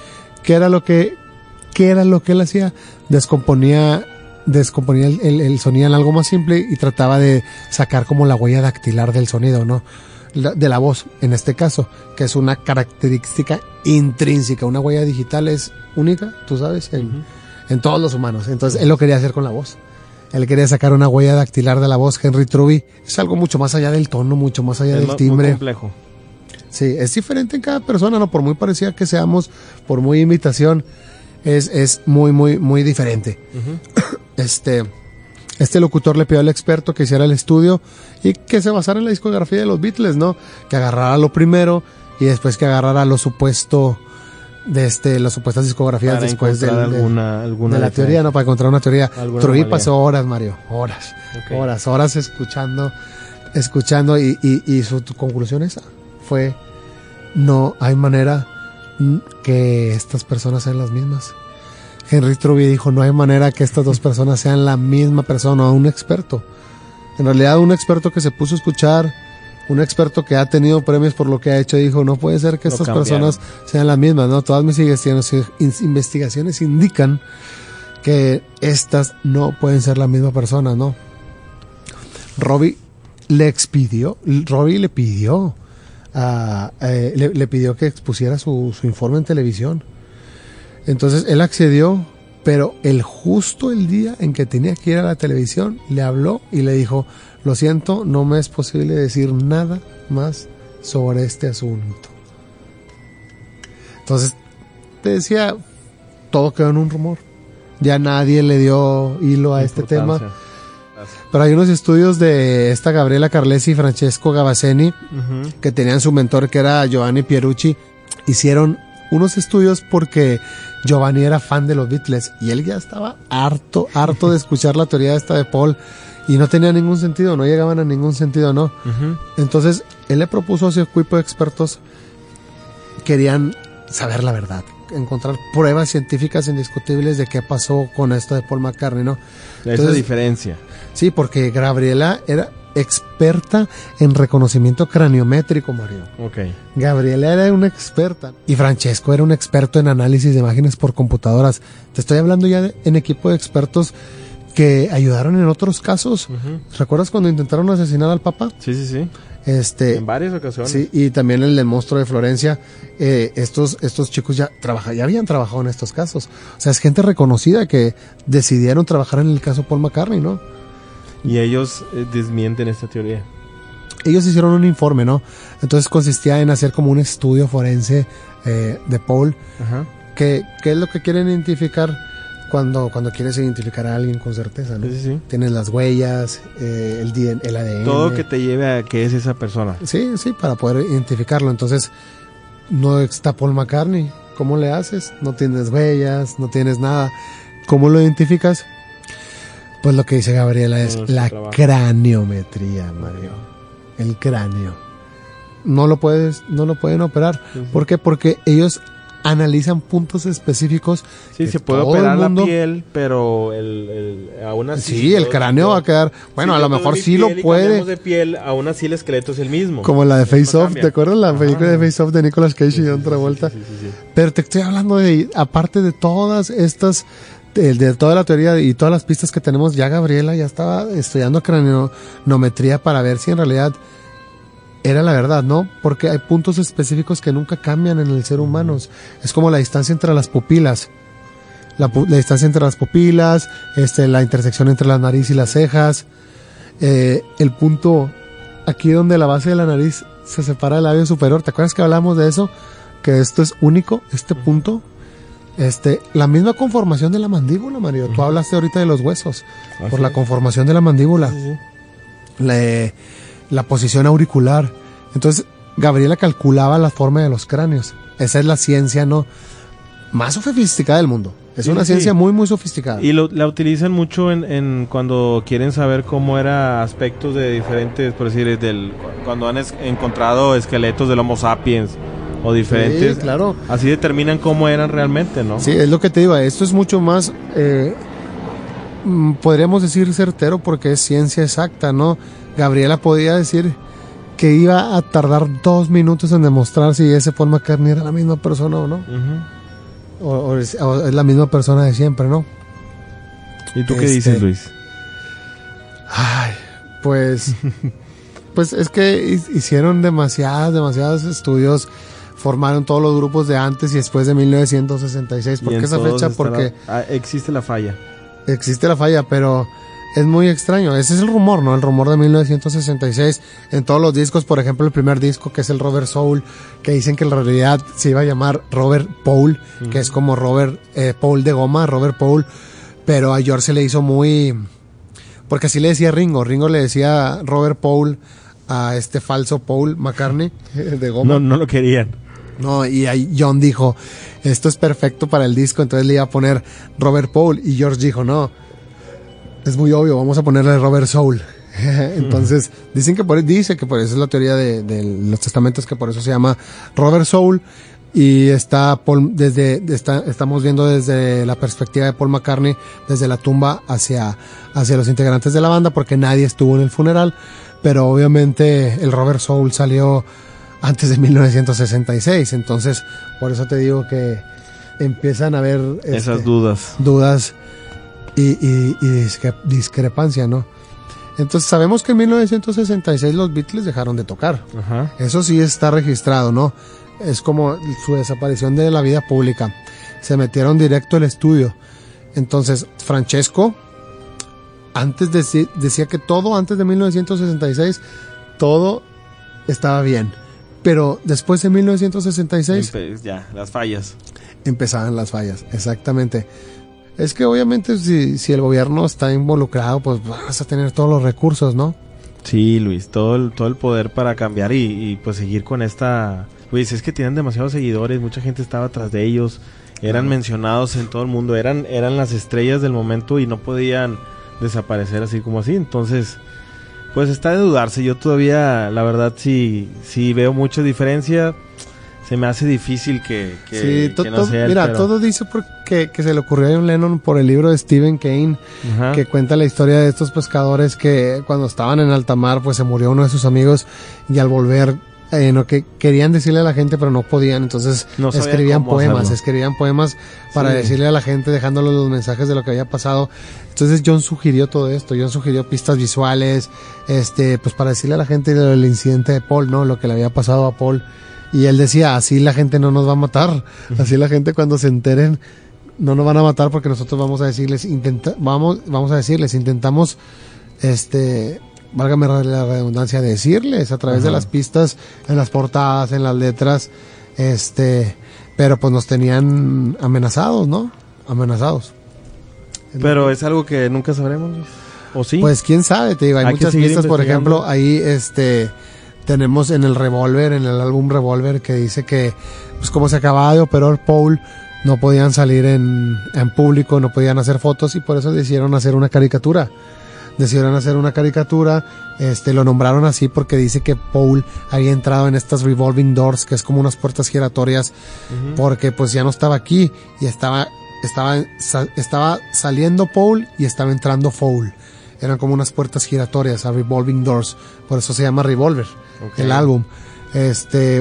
¿Qué era lo que él hacía? Descomponía el sonido en algo más simple y trataba de sacar como la huella dactilar del sonido, ¿no? De la voz, en este caso, que es una característica intrínseca. Una huella digital es única, tú sabes, en todos los humanos. Entonces, él lo quería hacer con la voz. Él quería sacar una huella dactilar de la voz. Henry Truby es algo mucho más allá del tono, mucho más allá del timbre. Es muy complejo. Sí, es diferente en cada persona, ¿no? Por muy parecida que seamos, por muy imitación, es muy, muy, muy diferente. Este locutor le pidió al experto que hiciera el estudio y que se basara en la discografía de los Beatles, ¿no? Que agarrara lo primero y después que agarrara lo supuesto de las supuestas discografías para después alguna de la teoría, ¿no? Para encontrar una teoría. Truby pasó horas, Mario, horas, okay, horas escuchando y su conclusión esa fue: no hay manera que estas personas sean las mismas. Henry Truby dijo: no hay manera que estas dos personas sean la misma persona, un experto. En realidad, un experto que se puso a escuchar, un experto que ha tenido premios por lo que ha hecho, dijo: no puede ser que estas personas sean las mismas, ¿no? Todas mis investigaciones indican que estas no pueden ser la misma persona, ¿no? Robbie le pidió le pidió que expusiera su informe en televisión. Entonces él accedió, pero justo el día en que tenía que ir a la televisión, le habló y le dijo: lo siento, no me es posible decir nada más sobre este asunto. Entonces, te decía, todo quedó en un rumor. Ya nadie le dio hilo a este tema. Pero hay unos estudios de esta Gabriela Carlesi y Francesco Gavazzeni, que tenían su mentor, que era Giovanni Pierucci. Hicieron unos estudios porque Giovanni era fan de los Beatles y él ya estaba harto de escuchar la teoría esta de Paul, y no tenía ningún sentido, no llegaban a ningún sentido, ¿no? Entonces él le propuso a su equipo de expertos, querían saber la verdad, encontrar pruebas científicas indiscutibles de qué pasó con esto de Paul McCartney, ¿no? Entonces, esa diferencia. Sí, porque Gabriela era experta en reconocimiento craniométrico, Mario. Okay. Gabriela era una experta. Y Francesco era un experto en análisis de imágenes por computadoras. Te estoy hablando ya en equipo de expertos que ayudaron en otros casos. ¿Recuerdas cuando intentaron asesinar al Papa? Sí, sí, sí. En varias ocasiones. Sí, y también el monstruo de Florencia. Estos chicos ya habían trabajado en estos casos. O sea, es gente reconocida que decidieron trabajar en el caso Paul McCartney, ¿no? Y ellos desmienten esta teoría. Ellos hicieron un informe, ¿no? Entonces consistía en hacer como un estudio forense de Paul. Ajá. Que es lo que quieren identificar cuando quieres identificar a alguien con certeza, ¿no? Sí, sí. Tienes las huellas, el ADN. Todo que te lleve a que es esa persona. Sí, sí, para poder identificarlo. Entonces, no está Paul McCartney. ¿Cómo le haces? No tienes huellas, no tienes nada. ¿Cómo lo identificas? Pues lo que dice Gabriela es la craniometría, Mario. El cráneo. No lo pueden operar. Sí, sí. ¿Por qué? Porque ellos analizan puntos específicos. Sí, se puede operar la piel, pero aún así... Sí, el cráneo va a quedar... Bueno, a lo mejor sí lo puede. De piel, aún así el esqueleto es el mismo. Como la de Face Off, ¿te acuerdas? La película de Face Off de Nicolas Cage y de otra vuelta. Pero te estoy hablando de, aparte de todas estas, de toda la teoría y todas las pistas que tenemos, ya Gabriela ya estaba estudiando craniometría para ver si en realidad... era la verdad, ¿no? Porque hay puntos específicos que nunca cambian en el ser humano. Es como la distancia entre las pupilas. La distancia entre las pupilas, la intersección entre la nariz y las cejas. El punto aquí donde la base de la nariz se separa del labio superior. ¿Te acuerdas que hablamos de eso? Que esto es único, este punto. La misma conformación de la mandíbula, Mario. Tú hablaste ahorita de los huesos. Ah, por sí. La conformación de la mandíbula. Sí, sí. La posición auricular. Entonces, Gabriela calculaba la forma de los cráneos. Esa es la ciencia, ¿no?, más sofisticada del mundo. Es una ciencia muy, muy sofisticada. Y la utilizan mucho en cuando quieren saber cómo era aspectos de diferentes, por decir, cuando han encontrado esqueletos del Homo sapiens o diferentes. Sí, claro. Así determinan cómo eran realmente, ¿no? Sí, es lo que te digo. Esto es mucho más... podríamos decir certero porque es ciencia exacta, ¿no? Gabriela podía decir que iba a tardar 2 minutos en demostrar si ese Paul McCartney era la misma persona o no. O es la misma persona de siempre, ¿no? ¿Y tú qué dices, Luis? Ay, pues es que hicieron demasiados estudios. Formaron todos los grupos de antes y después de 1966. ¿Por qué esa fecha? Porque existe la falla. Existe la falla, pero... es muy extraño. Ese es el rumor, ¿no? El rumor de 1966. En todos los discos, por ejemplo, el primer disco, que es el Robert Soul, que dicen que en realidad se iba a llamar Robert Paul, que es como Robert Paul de goma, Robert Paul. Pero a George se le hizo muy... porque así le decía Ringo. Ringo le decía Robert Paul a este falso Paul McCartney de goma. No lo querían. No, y ahí John dijo, esto es perfecto para el disco, entonces le iba a poner Robert Paul. Y George dijo, no, es muy obvio, vamos a ponerle Robert Soul. Entonces, dice que por eso es la teoría de los testamentos, que por eso se llama Robert Soul. Y estamos viendo desde la perspectiva de Paul McCartney, desde la tumba hacia los integrantes de la banda, porque nadie estuvo en el funeral. Pero obviamente el Robert Soul salió antes de 1966. Entonces, por eso te digo que empiezan a haber esas dudas. Y discrepancia, ¿no? Entonces sabemos que en 1966 los Beatles dejaron de tocar. Ajá. Eso sí está registrado, ¿no? Es como su desaparición de la vida pública. Se metieron directo al estudio. Entonces, Francesco antes decía que todo antes de 1966 todo estaba bien. Pero después de 1966... ya, las fallas. Empezaban las fallas, exactamente. Es que obviamente si el gobierno está involucrado, pues vas a tener todos los recursos, ¿no? Sí, Luis, todo el poder para cambiar y pues seguir con esta... Luis, es que tienen demasiados seguidores, mucha gente estaba tras de ellos, eran mencionados en todo el mundo, eran las estrellas del momento y no podían desaparecer así como así. Entonces, pues está de dudarse. Yo todavía, la verdad, sí veo mucha diferencia... Se me hace difícil que no sea él, mira, pero... todo dice que se le ocurrió a John Lennon por el libro de Stephen Crane, que cuenta la historia de estos pescadores que cuando estaban en alta mar, pues se murió uno de sus amigos y al volver lo que querían decirle a la gente pero no podían, entonces no escribían poemas, hacerlo. Escribían poemas para decirle a la gente, dejándoles los mensajes de lo que había pasado. Entonces John sugirió todo esto, John sugirió pistas visuales, pues para decirle a la gente el incidente de Paul, ¿no? Lo que le había pasado a Paul, y él decía, así la gente no nos va a matar, así la gente cuando se enteren no nos van a matar, porque nosotros vamos a decirles, intentamos válgame la redundancia, decirles a través de las pistas, en las portadas, en las letras, pero pues nos tenían amenazados, ¿no? Amenazados. Pero es algo que nunca sabremos, ¿o sí? Pues quién sabe, te digo, hay muchas pistas, por ejemplo, ahí tenemos en el Revolver, en el álbum Revolver, que dice que, pues como se acababa de operar Paul, no podían salir en público, no podían hacer fotos, y por eso decidieron hacer una caricatura. Lo nombraron así porque dice que Paul había entrado en estas revolving doors, que es como unas puertas giratorias, porque pues ya no estaba aquí, y estaba saliendo Paul y estaba entrando Foul. Eran como unas puertas giratorias, a revolving doors, por eso se llama Revolver, el álbum.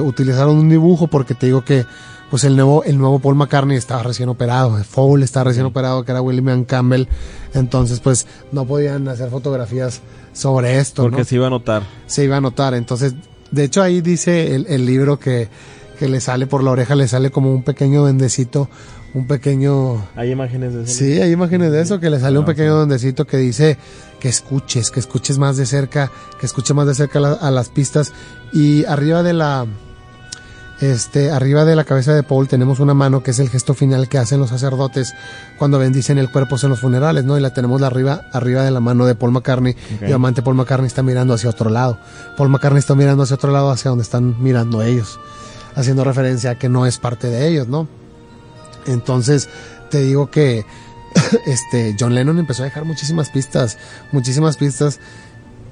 Utilizaron un dibujo porque te digo que pues el nuevo Paul McCartney estaba recién operado, Foul estaba recién operado, que era William Campbell, entonces pues no podían hacer fotografías sobre esto, porque, ¿no? se iba a notar, entonces de hecho ahí dice el libro que le sale por la oreja, le sale como un pequeño duendecito, hay imágenes de eso. Sí, hay imágenes de eso, que le sale un pequeño duendecito que dice que escuches más de cerca a las pistas, y arriba de la cabeza de Paul tenemos una mano, que es el gesto final que hacen los sacerdotes cuando bendicen el cuerpo en los funerales, ¿no? Y la tenemos arriba de la mano de Paul McCartney. Y obviamente Paul McCartney está mirando hacia otro lado. Hacia donde están mirando ellos, haciendo referencia a que no es parte de ellos, ¿no? Entonces te digo que John Lennon empezó a dejar muchísimas pistas.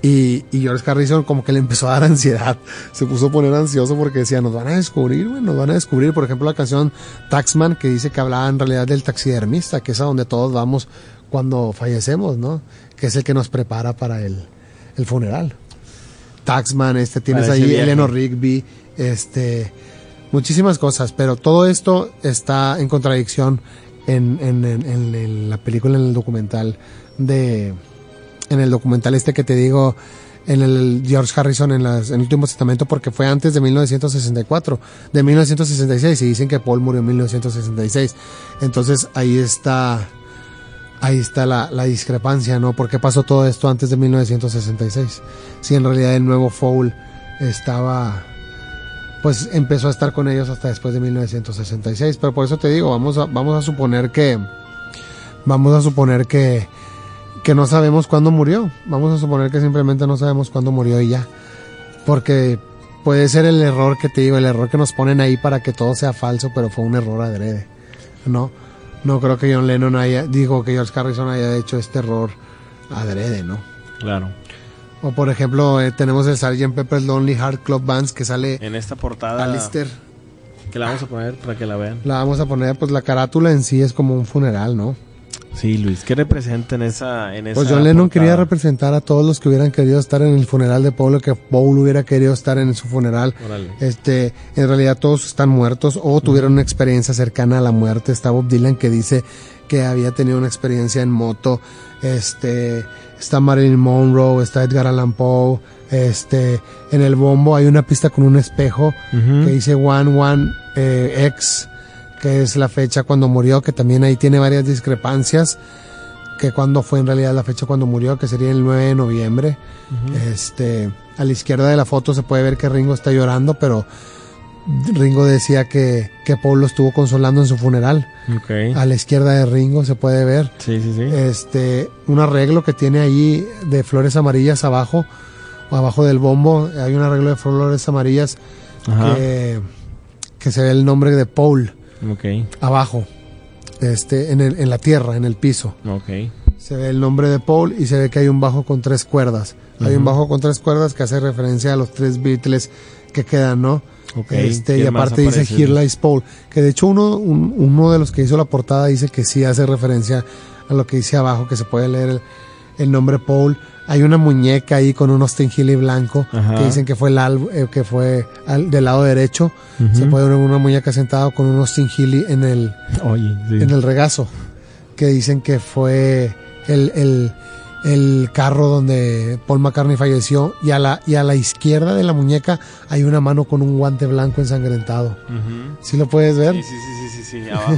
Y George Harrison como que le empezó a dar ansiedad, se puso a poner ansioso porque decía, nos van a descubrir, por ejemplo la canción Taxman, que dice que hablaba en realidad del taxidermista, que es a donde todos vamos cuando fallecemos, ¿no? Que es el que nos prepara para el funeral. Taxman, tienes ahí bien, Eleanor Rigby, muchísimas cosas, pero todo esto está en contradicción en la película, en el documental que te digo, en el George Harrison, en el último testamento, porque fue antes de 1964, de 1966, y dicen que Paul murió en 1966, entonces ahí está la discrepancia, ¿no? ¿Por qué pasó todo esto antes de 1966? Si en realidad el nuevo Foul pues empezó a estar con ellos hasta después de 1966, pero por eso te digo, vamos a suponer que no sabemos cuándo murió, vamos a suponer que simplemente no sabemos cuándo murió y ya, porque puede ser el error que te digo, el error que nos ponen ahí para que todo sea falso, pero fue un error adrede, no creo que John Lennon que George Harrison haya hecho este error adrede, ¿no? Claro. O por ejemplo, tenemos el Sgt. Pepper's Lonely Heart Club Band, que sale en esta portada, Aleister, que la vamos a poner para que la vean. La vamos a poner, pues la carátula en sí es como un funeral, ¿no? Sí, Luis, ¿qué representa en esa pues John Lennon portada? Quería representar a todos los que hubieran querido estar en el funeral de Paul, que Paul hubiera querido estar en su funeral. Órale. En realidad todos están muertos o tuvieron una experiencia cercana a la muerte. Está Bob Dylan, que dice que había tenido una experiencia en moto. Está Marilyn Monroe, está Edgar Allan Poe. En el bombo hay una pista con un espejo que dice 1-1-X. Que es la fecha cuando murió, que también ahí tiene varias discrepancias, que cuando fue en realidad la fecha cuando murió, que sería el 9 de noviembre. A la izquierda de la foto se puede ver que Ringo está llorando, pero Ringo decía que Paul lo estuvo consolando en su funeral. A la izquierda de Ringo se puede ver un arreglo que tiene ahí de flores amarillas abajo del bombo, hay un arreglo de flores amarillas que se ve el nombre de Paul. Abajo, en la tierra, en el piso, se ve el nombre de Paul y se ve que hay un bajo con tres cuerdas. Hay un bajo con tres cuerdas que hace referencia a los tres Beatles que quedan, ¿no? Y aparte dice Here Lies Paul, que de hecho uno de los que hizo la portada dice que sí hace referencia a lo que dice abajo, que se puede leer el nombre Paul. Hay una muñeca ahí con unos tingilis blancos que dicen que fue del lado derecho. Se puede ver una muñeca sentada con unos tingilis en el regazo, que dicen que fue el carro donde Paul McCartney falleció, y a la izquierda de la muñeca hay una mano con un guante blanco ensangrentado. ¿Sí lo puedes ver? Sí, abajo.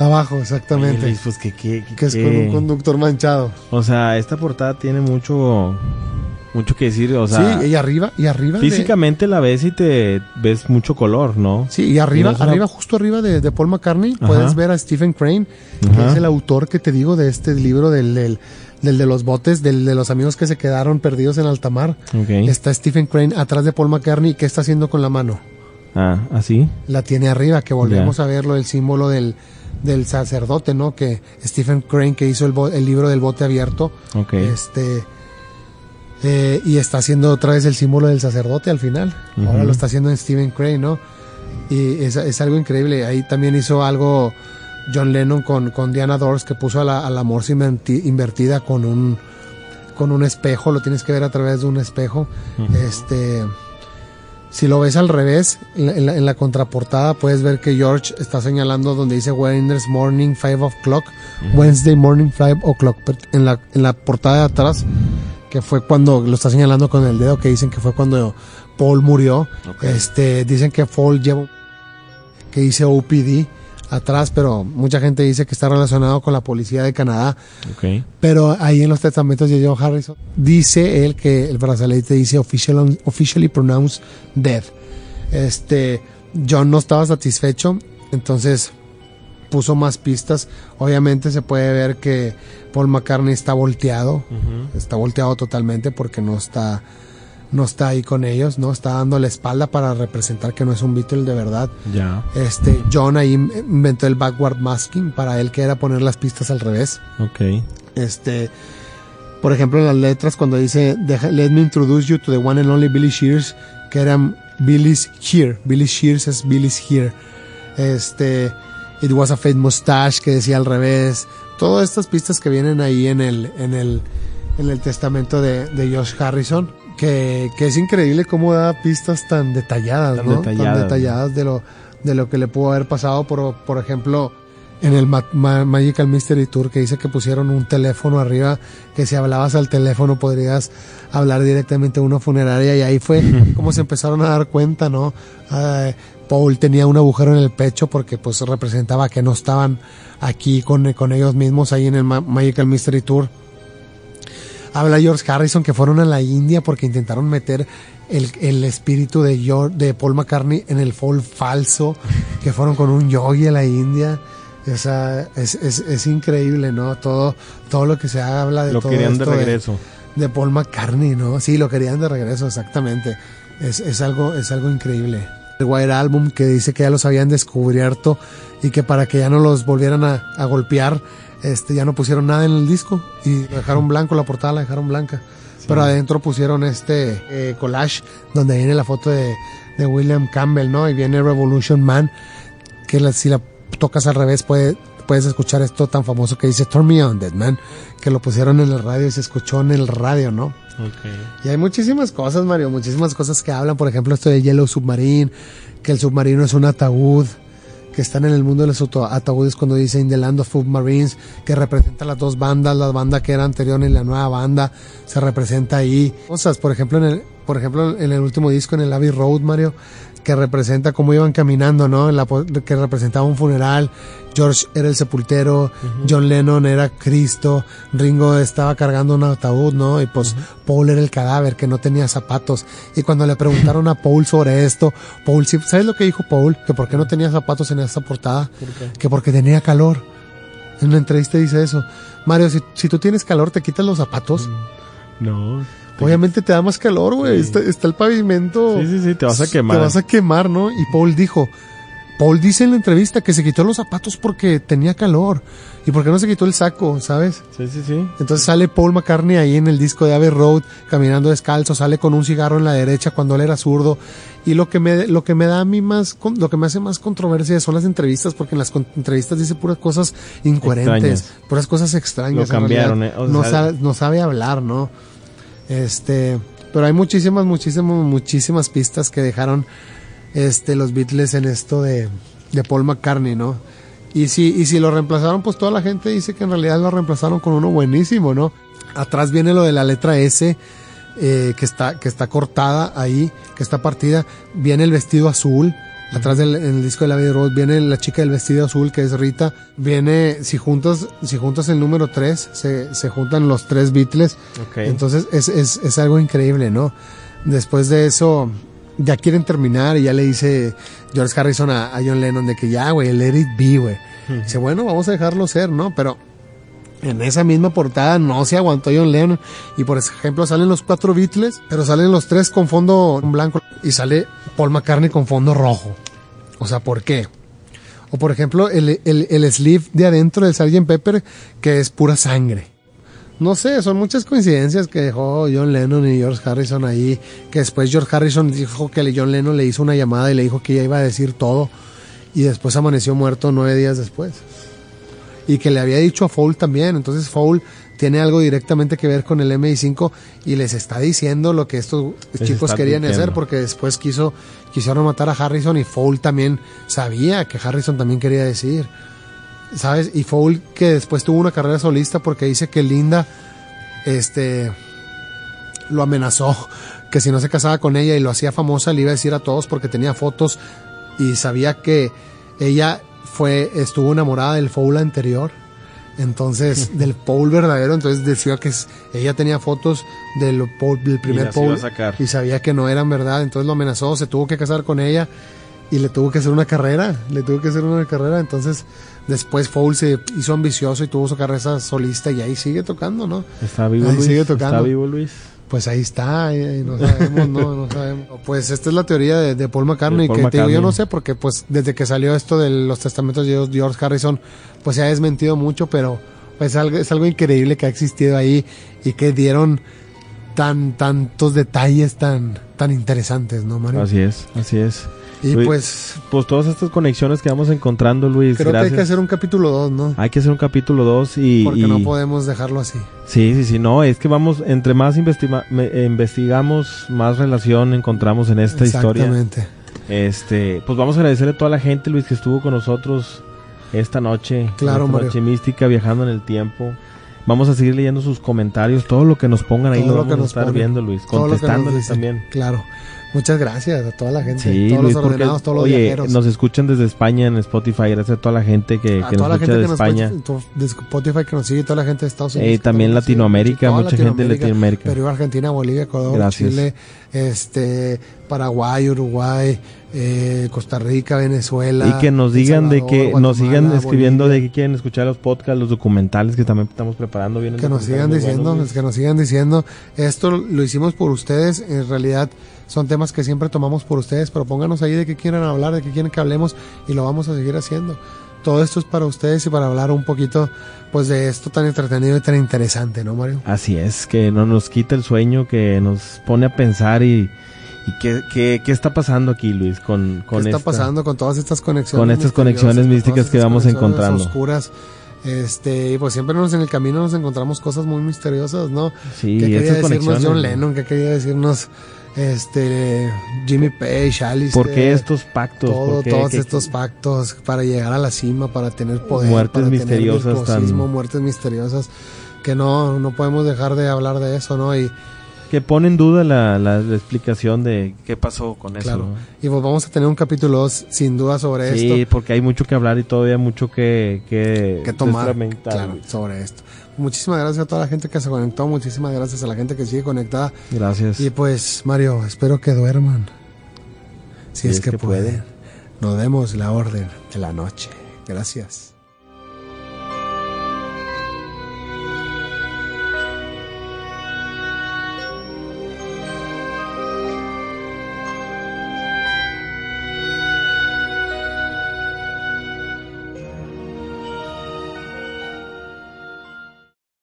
Abajo, exactamente. Oye, Luis, pues, que es con un conductor manchado. O sea, esta portada tiene mucho que decir, o sea... Sí, y arriba... Físicamente la ves y te ves mucho color, ¿no? Sí, y justo arriba de Paul McCartney, puedes ver a Stephen Crane, que es el autor que te digo de este libro del de los botes, del de los amigos que se quedaron perdidos en alta mar. Okay. Está Stephen Crane atrás de Paul McCartney. ¿Qué está haciendo con la mano? ¿Así? La tiene arriba, que volvemos a verlo, el símbolo del sacerdote, ¿no? Que Stephen Crane, que hizo el libro del bote abierto. Okay. Y está haciendo otra vez el símbolo del sacerdote al final. Ahora lo está haciendo en Stephen Crane, ¿no? Y es algo increíble. Ahí también hizo algo John Lennon con Diana Dors, que puso a la morsa invertida con un espejo. Lo tienes que ver a través de un espejo. Si lo ves al revés, en la contraportada puedes ver que George está señalando donde dice Wednesday morning 5 o'clock. Wednesday morning 5 o'clock. En la portada de atrás, que fue cuando lo está señalando con el dedo, que dicen que fue cuando Paul murió. Okay. Dicen que Paul lleva, que dice OPD atrás, pero mucha gente dice que está relacionado con la policía de Canadá. Okay. Pero ahí en los testamentos de George Harrison dice él que el brazalete dice officially pronounced dead. John no estaba satisfecho, entonces puso más pistas. Obviamente se puede ver que Paul McCartney está volteado totalmente, porque no está ahí con ellos, ¿no? Está dando la espalda para representar que no es un Beatle de verdad. Ya. John ahí inventó el backward masking para él, que era poner las pistas al revés. Ok. Por ejemplo, en las letras, cuando dice Let me introduce you to the one and only Billy Shears, que eran Billy's here. Billy Shears es Billy's here. It was a fake mustache, que decía al revés. Todas estas pistas que vienen ahí en el testamento de George Harrison. Que es increíble cómo da pistas tan detalladas, tan detalladas de lo que le pudo haber pasado. Por ejemplo, en el Magical Mystery Tour, que dice que pusieron un teléfono arriba, que si hablabas al teléfono podrías hablar directamente a una funeraria, y ahí fue como se empezaron a dar cuenta, ¿no? Paul tenía un agujero en el pecho, porque pues representaba que no estaban aquí con ellos mismos. Ahí en el Magical Mystery Tour habla George Harrison que fueron a la India porque intentaron meter el espíritu de Paul McCartney en el folk falso, que fueron con un yogi a la India. O sea, es increíble, ¿no? Todo lo que se habla de todo esto. Lo querían de regreso. De Paul McCartney, ¿no? Sí, lo querían de regreso, exactamente. Es algo increíble. El White Album, que dice que ya los habían descubierto y que para que ya no los volvieran a golpear, ya no pusieron nada en el disco y lo dejaron blanco, la portada la dejaron blanca. Sí. Pero adentro pusieron collage donde viene la foto de William Campbell, ¿no? Y viene Revolution Man, que si la tocas al revés puedes escuchar esto tan famoso que dice Turn Me On, Dead Man, que lo pusieron en el radio y se escuchó en el radio, ¿no? Okay. Y hay muchísimas cosas, Mario, muchísimas cosas que hablan. Por ejemplo, esto de Yellow Submarine, que el submarino es un ataúd, que están en el mundo de los ataúdes, cuando dice In the Land of Submarines, que representa las dos bandas, la banda que era anterior y la nueva banda, se representa ahí. Cosas, por ejemplo, en el último disco, en el Abbey Road, Mario, que representa cómo iban caminando, ¿no? Que representaba un funeral. George era el sepultero, John Lennon era Cristo, Ringo estaba cargando un ataúd, ¿no? Y pues Paul era el cadáver, que no tenía zapatos. Y cuando le preguntaron a Paul sobre esto, Paul, ¿sabes lo que dijo Paul? Que por qué no tenía zapatos en esta portada. ¿Por qué? Que porque tenía calor. En una entrevista dice eso. Mario, si tú tienes calor, ¿te quitas los zapatos? No. Obviamente te da más calor, güey. Sí. Está el pavimento. Sí, te vas a quemar. Te vas a quemar, ¿no? Y Paul dice en la entrevista que se quitó los zapatos porque tenía calor. Y porque no se quitó el saco, ¿sabes? Sí. Entonces sale Paul McCartney ahí en el disco de Abbey Road, caminando descalzo, sale con un cigarro en la derecha cuando él era zurdo. Y lo que me hace más controversia son las entrevistas, porque en las entrevistas dice puras cosas incoherentes, puras cosas extrañas. Lo cambiaron, no sabe hablar, ¿no? Pero hay muchísimas pistas que dejaron los Beatles en esto de Paul McCartney, ¿no? Y si lo reemplazaron, pues toda la gente dice que en realidad lo reemplazaron con uno buenísimo, ¿no? Atrás viene lo de la letra S, que está cortada ahí, que está partida. Viene el vestido azul. Atrás en el disco de la Abbey Road viene la chica del vestido azul, que es Rita. Viene, si juntas el número 3, se juntan los 3 Beatles. Okay. Entonces es algo increíble, ¿no? Después de eso, ya quieren terminar y ya le dice George Harrison a John Lennon de que ya, güey, let it be, güey. Dice, bueno, vamos a dejarlo ser, ¿no? Pero en esa misma portada no se aguantó John Lennon. Y por ejemplo salen los 4 Beatles, pero salen los 3 con fondo blanco y sale Paul McCartney con fondo rojo. O sea, ¿por qué? O por ejemplo el sleeve de adentro del Sgt. Pepper, que es pura sangre. No sé, son muchas coincidencias que dejó John Lennon y George Harrison ahí, que después George Harrison dijo que John Lennon le hizo una llamada y le dijo que ya iba a decir todo, y después amaneció muerto 9 días después. Y que le había dicho a Fowl también. Entonces Fowl tiene algo directamente que ver con el MI5 y les está diciendo lo que estos chicos querían hacer, porque después quisieron matar a Harrison, y Fowl también sabía que Harrison también quería decir, ¿sabes? Y Fowl, que después tuvo una carrera solista, porque dice que Linda lo amenazó, que si no se casaba con ella y lo hacía famosa, le iba a decir a todos, porque tenía fotos y sabía que ella estuvo enamorada del Fowl anterior, entonces del Fowl verdadero. Entonces decía que ella tenía fotos del primer Fowl y sabía que no eran verdad, entonces lo amenazó, se tuvo que casar con ella y le tuvo que hacer una carrera. Entonces después Fowl se hizo ambicioso y tuvo su carrera solista, y ahí sigue tocando, ¿no? Está vivo, ahí Luis, sigue tocando. Está vivo Luis. Pues ahí está, no sabemos, no sabemos. Pues esta es la teoría de Paul McCartney, te digo, yo no sé, porque pues desde que salió esto de los testamentos de George Harrison, pues se ha desmentido mucho, pero pues es algo increíble que ha existido ahí y que dieron tantos detalles tan interesantes, ¿no, Mario? Así es. Y Luis, pues todas estas conexiones que vamos encontrando, Luis. Creo que hay que hacer un capítulo 2, ¿no? Hay que hacer un capítulo 2 y... Porque no podemos dejarlo así. Sí, no, es que vamos, entre más investigamos, más relación encontramos en esta historia. Exactamente. Pues vamos a agradecerle a toda la gente, Luis, que estuvo con nosotros esta noche. Claro, Mario. Noche mística, viajando en el tiempo. Vamos a seguir leyendo sus comentarios, todo lo que nos pongan ahí lo vamos a estar viendo, Luis, contestándoles también. Claro. Muchas gracias a toda la gente, sí, todos Luis, los ordenados, todos los viajeros. Nos escuchan desde España en Spotify, gracias a toda la gente que nos escucha de España. De Spotify que nos sigue, toda la gente de Estados Unidos. Y también Latinoamérica, mucha gente de Latinoamérica. Perú, Argentina, Bolivia, Ecuador, gracias. Chile, Paraguay, Uruguay, Costa Rica, Venezuela. Y que nos digan Salvador, de que Guatemala, nos sigan escribiendo Bolivia, de que quieren escuchar los podcasts, los documentales que también estamos preparando. Que nos sigan diciendo, esto lo hicimos por ustedes, en realidad son temas que siempre tomamos por ustedes, pero pónganos ahí de qué quieren hablar, de qué quieren que hablemos, y lo vamos a seguir haciendo. Todo esto es para ustedes y para hablar un poquito pues de esto tan entretenido y tan interesante, ¿no, Mario? Así es, que no nos quita el sueño, que nos pone a pensar y qué está pasando aquí, Luis, con ¿qué está pasando con todas estas conexiones? Con estas conexiones místicas que vamos encontrando. Oscuras. Y pues siempre en el camino nos encontramos cosas muy misteriosas, ¿no? Sí, ¿qué quería decirnos John Lennon? ¿Qué quería decirnos Jimmy Page, Aleister? ¿Por qué estos pactos? Todos estos pactos para llegar a la cima, para tener poder, muertes misteriosas, muertes misteriosas, que no podemos dejar de hablar de eso, ¿no? Y que pone en duda la explicación de qué pasó con eso. Claro. ¿No? Y pues vamos a tener un capítulo 2 sin duda sobre esto. Sí, porque hay mucho que hablar y todavía mucho que tomar, claro, sobre esto. Muchísimas gracias a toda la gente que se conectó, muchísimas gracias a la gente que sigue conectada. Gracias. Y pues, Mario, espero que duerman. Si es que pueden. Nos vemos la orden de la noche. Gracias.